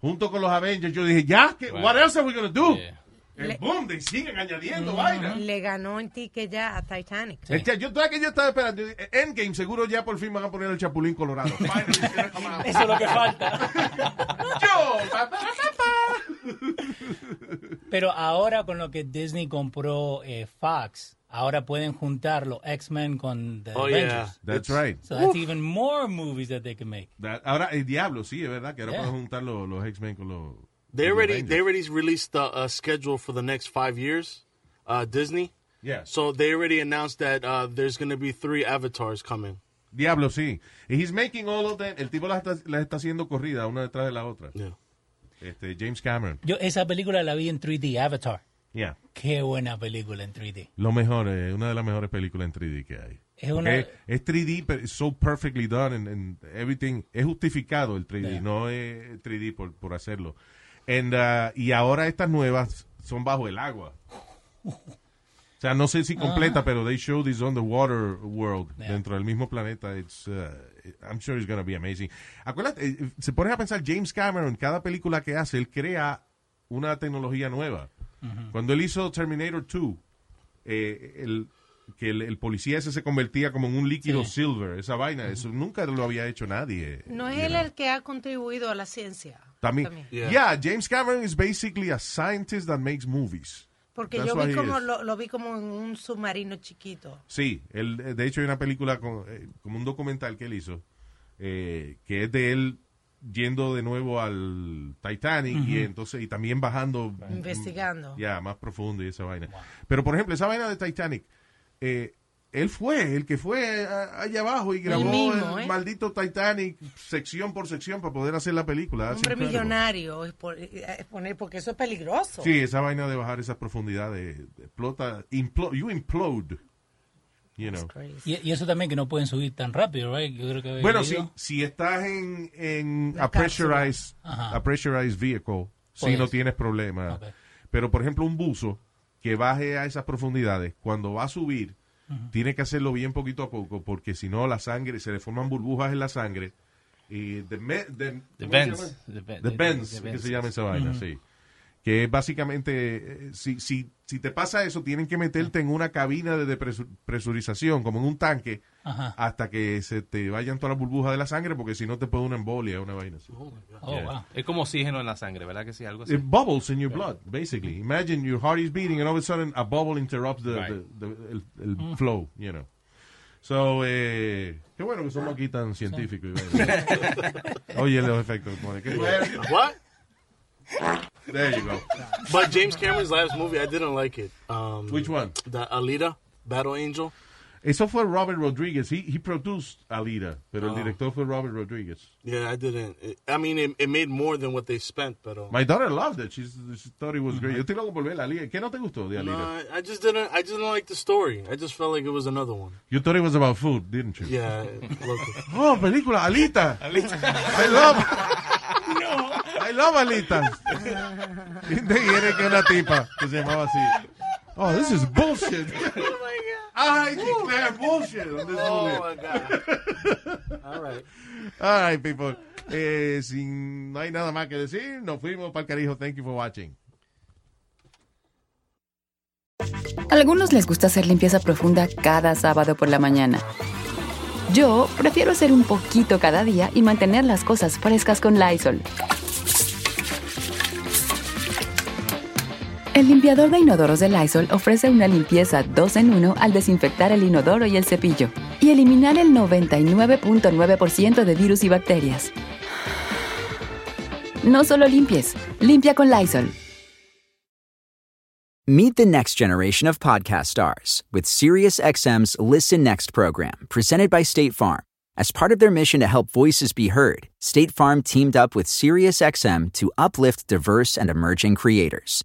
junto con los Avengers, yo dije, ya, what else are we gonna do? Yeah. El boom, y siguen añadiendo vaina. Le ganó en ticket ya a Titanic. Sí. Yo todavía que yo estaba esperando. Endgame, seguro ya por fin van a poner el Chapulín Colorado. Eso es lo que falta. Pero ahora con lo que Disney compró Fox, ahora pueden juntar los X-Men con The Avengers. Yeah. That's right. So that's even more movies that they can make. Ahora el diablo, sí, es verdad, que ahora pueden juntar los X-Men con los... They already released the schedule for the next 5 years, Disney. Yeah. So they already announced that there's going to be 3 avatars coming. Diablo, sí. He's making all of them. El tipo las está haciendo corrida una detrás de la otra. Yeah. James Cameron. Yo esa película la vi en 3D, Avatar. Yeah. Qué buena película en 3D. Lo mejor, una de las mejores películas en 3D que hay. Es 3D, pero so perfectly done and everything. Es justificado el 3D, no es 3D por hacerlo. Y ahora estas nuevas son bajo el agua. O sea, no sé si completa, pero they show this underwater world dentro del mismo planeta. I'm sure it's going to be amazing. Acuérdate, se pone a pensar, James Cameron, cada película que hace, él crea una tecnología nueva. Uh-huh. Cuando él hizo Terminator 2, el policía ese se convertía como en un líquido silver, esa vaina, eso nunca lo había hecho nadie. ¿No es él el que ha contribuido a la ciencia? También. Yeah, James Cameron is basically a scientist that makes movies. Porque that's yo vi como lo vi como en un submarino chiquito. Sí, él, de hecho hay una película como un documental que él hizo, que es de él yendo de nuevo al Titanic y entonces y también bajando. Investigando. Más profundo y esa vaina. Wow. Pero por ejemplo, esa vaina de Titanic, él fue el que fue allá abajo y grabó el maldito Titanic sección por sección para poder hacer la película. Hombre millonario, porque eso es peligroso. Sí, esa vaina de bajar esas profundidades explota, you implode. You know. Y eso también que no pueden subir tan rápido, right? Yo creo que si estás en a pressurized vehicle, sí no tienes problema. Okay. Pero por ejemplo un buzo que baje a esas profundidades, cuando va a subir, tiene que hacerlo bien poquito a poco, porque si no la sangre, se le forman burbujas en la sangre y the bends que se llama esa vaina, sí, que básicamente si te pasa eso, tienen que meterte en una cabina de presurización, como en un tanque, hasta que se te vayan todas las burbujas de la sangre, porque si no te puede una embolia, una vaina así. Wow. Es como oxígeno en la sangre, ¿verdad que sí? Algo así. It bubbles in your blood, basically. Imagine your heart is beating and all of a sudden a bubble interrupts the flow, you know. So, qué bueno que somos aquí tan científicos. Oye, los efectos. What? There you go. But James Cameron's last movie, I didn't like it. Which one? The Alita Battle Angel. Eso fue Robert Rodriguez. He produced Alita, pero el director fue Robert Rodriguez. Yeah, I didn't. It made more than what they spent, pero... My daughter loved it. She thought it was great. Yo estoy loco por ver la Alita. ¿Qué no te gustó de Alita? No, I just didn't like the story. I just felt like it was another one. You thought it was about food, didn't you? Yeah. Oh, película Alita. Alita. I love... No. I love Alita. Tiene que una tipa que se llamaba así. Oh, this is bullshit. Oh my God. I declare bullshit on this movie. Oh my God. All right, people. No hay nada más que decir, nos fuimos para el carijo. Thank you for watching. A algunos les gusta hacer limpieza profunda cada sábado por la mañana. Yo prefiero hacer un poquito cada día y mantener las cosas frescas con Lysol. El limpiador de inodoros de Lysol ofrece una limpieza 2 en 1 al desinfectar el inodoro y el cepillo y eliminar el 99.9% de virus y bacterias. No solo limpies, limpia con Lysol. Meet the next generation of podcast stars with SiriusXM's Listen Next program, presented by State Farm. As part of their mission to help voices be heard, State Farm teamed up with SiriusXM to uplift diverse and emerging creators.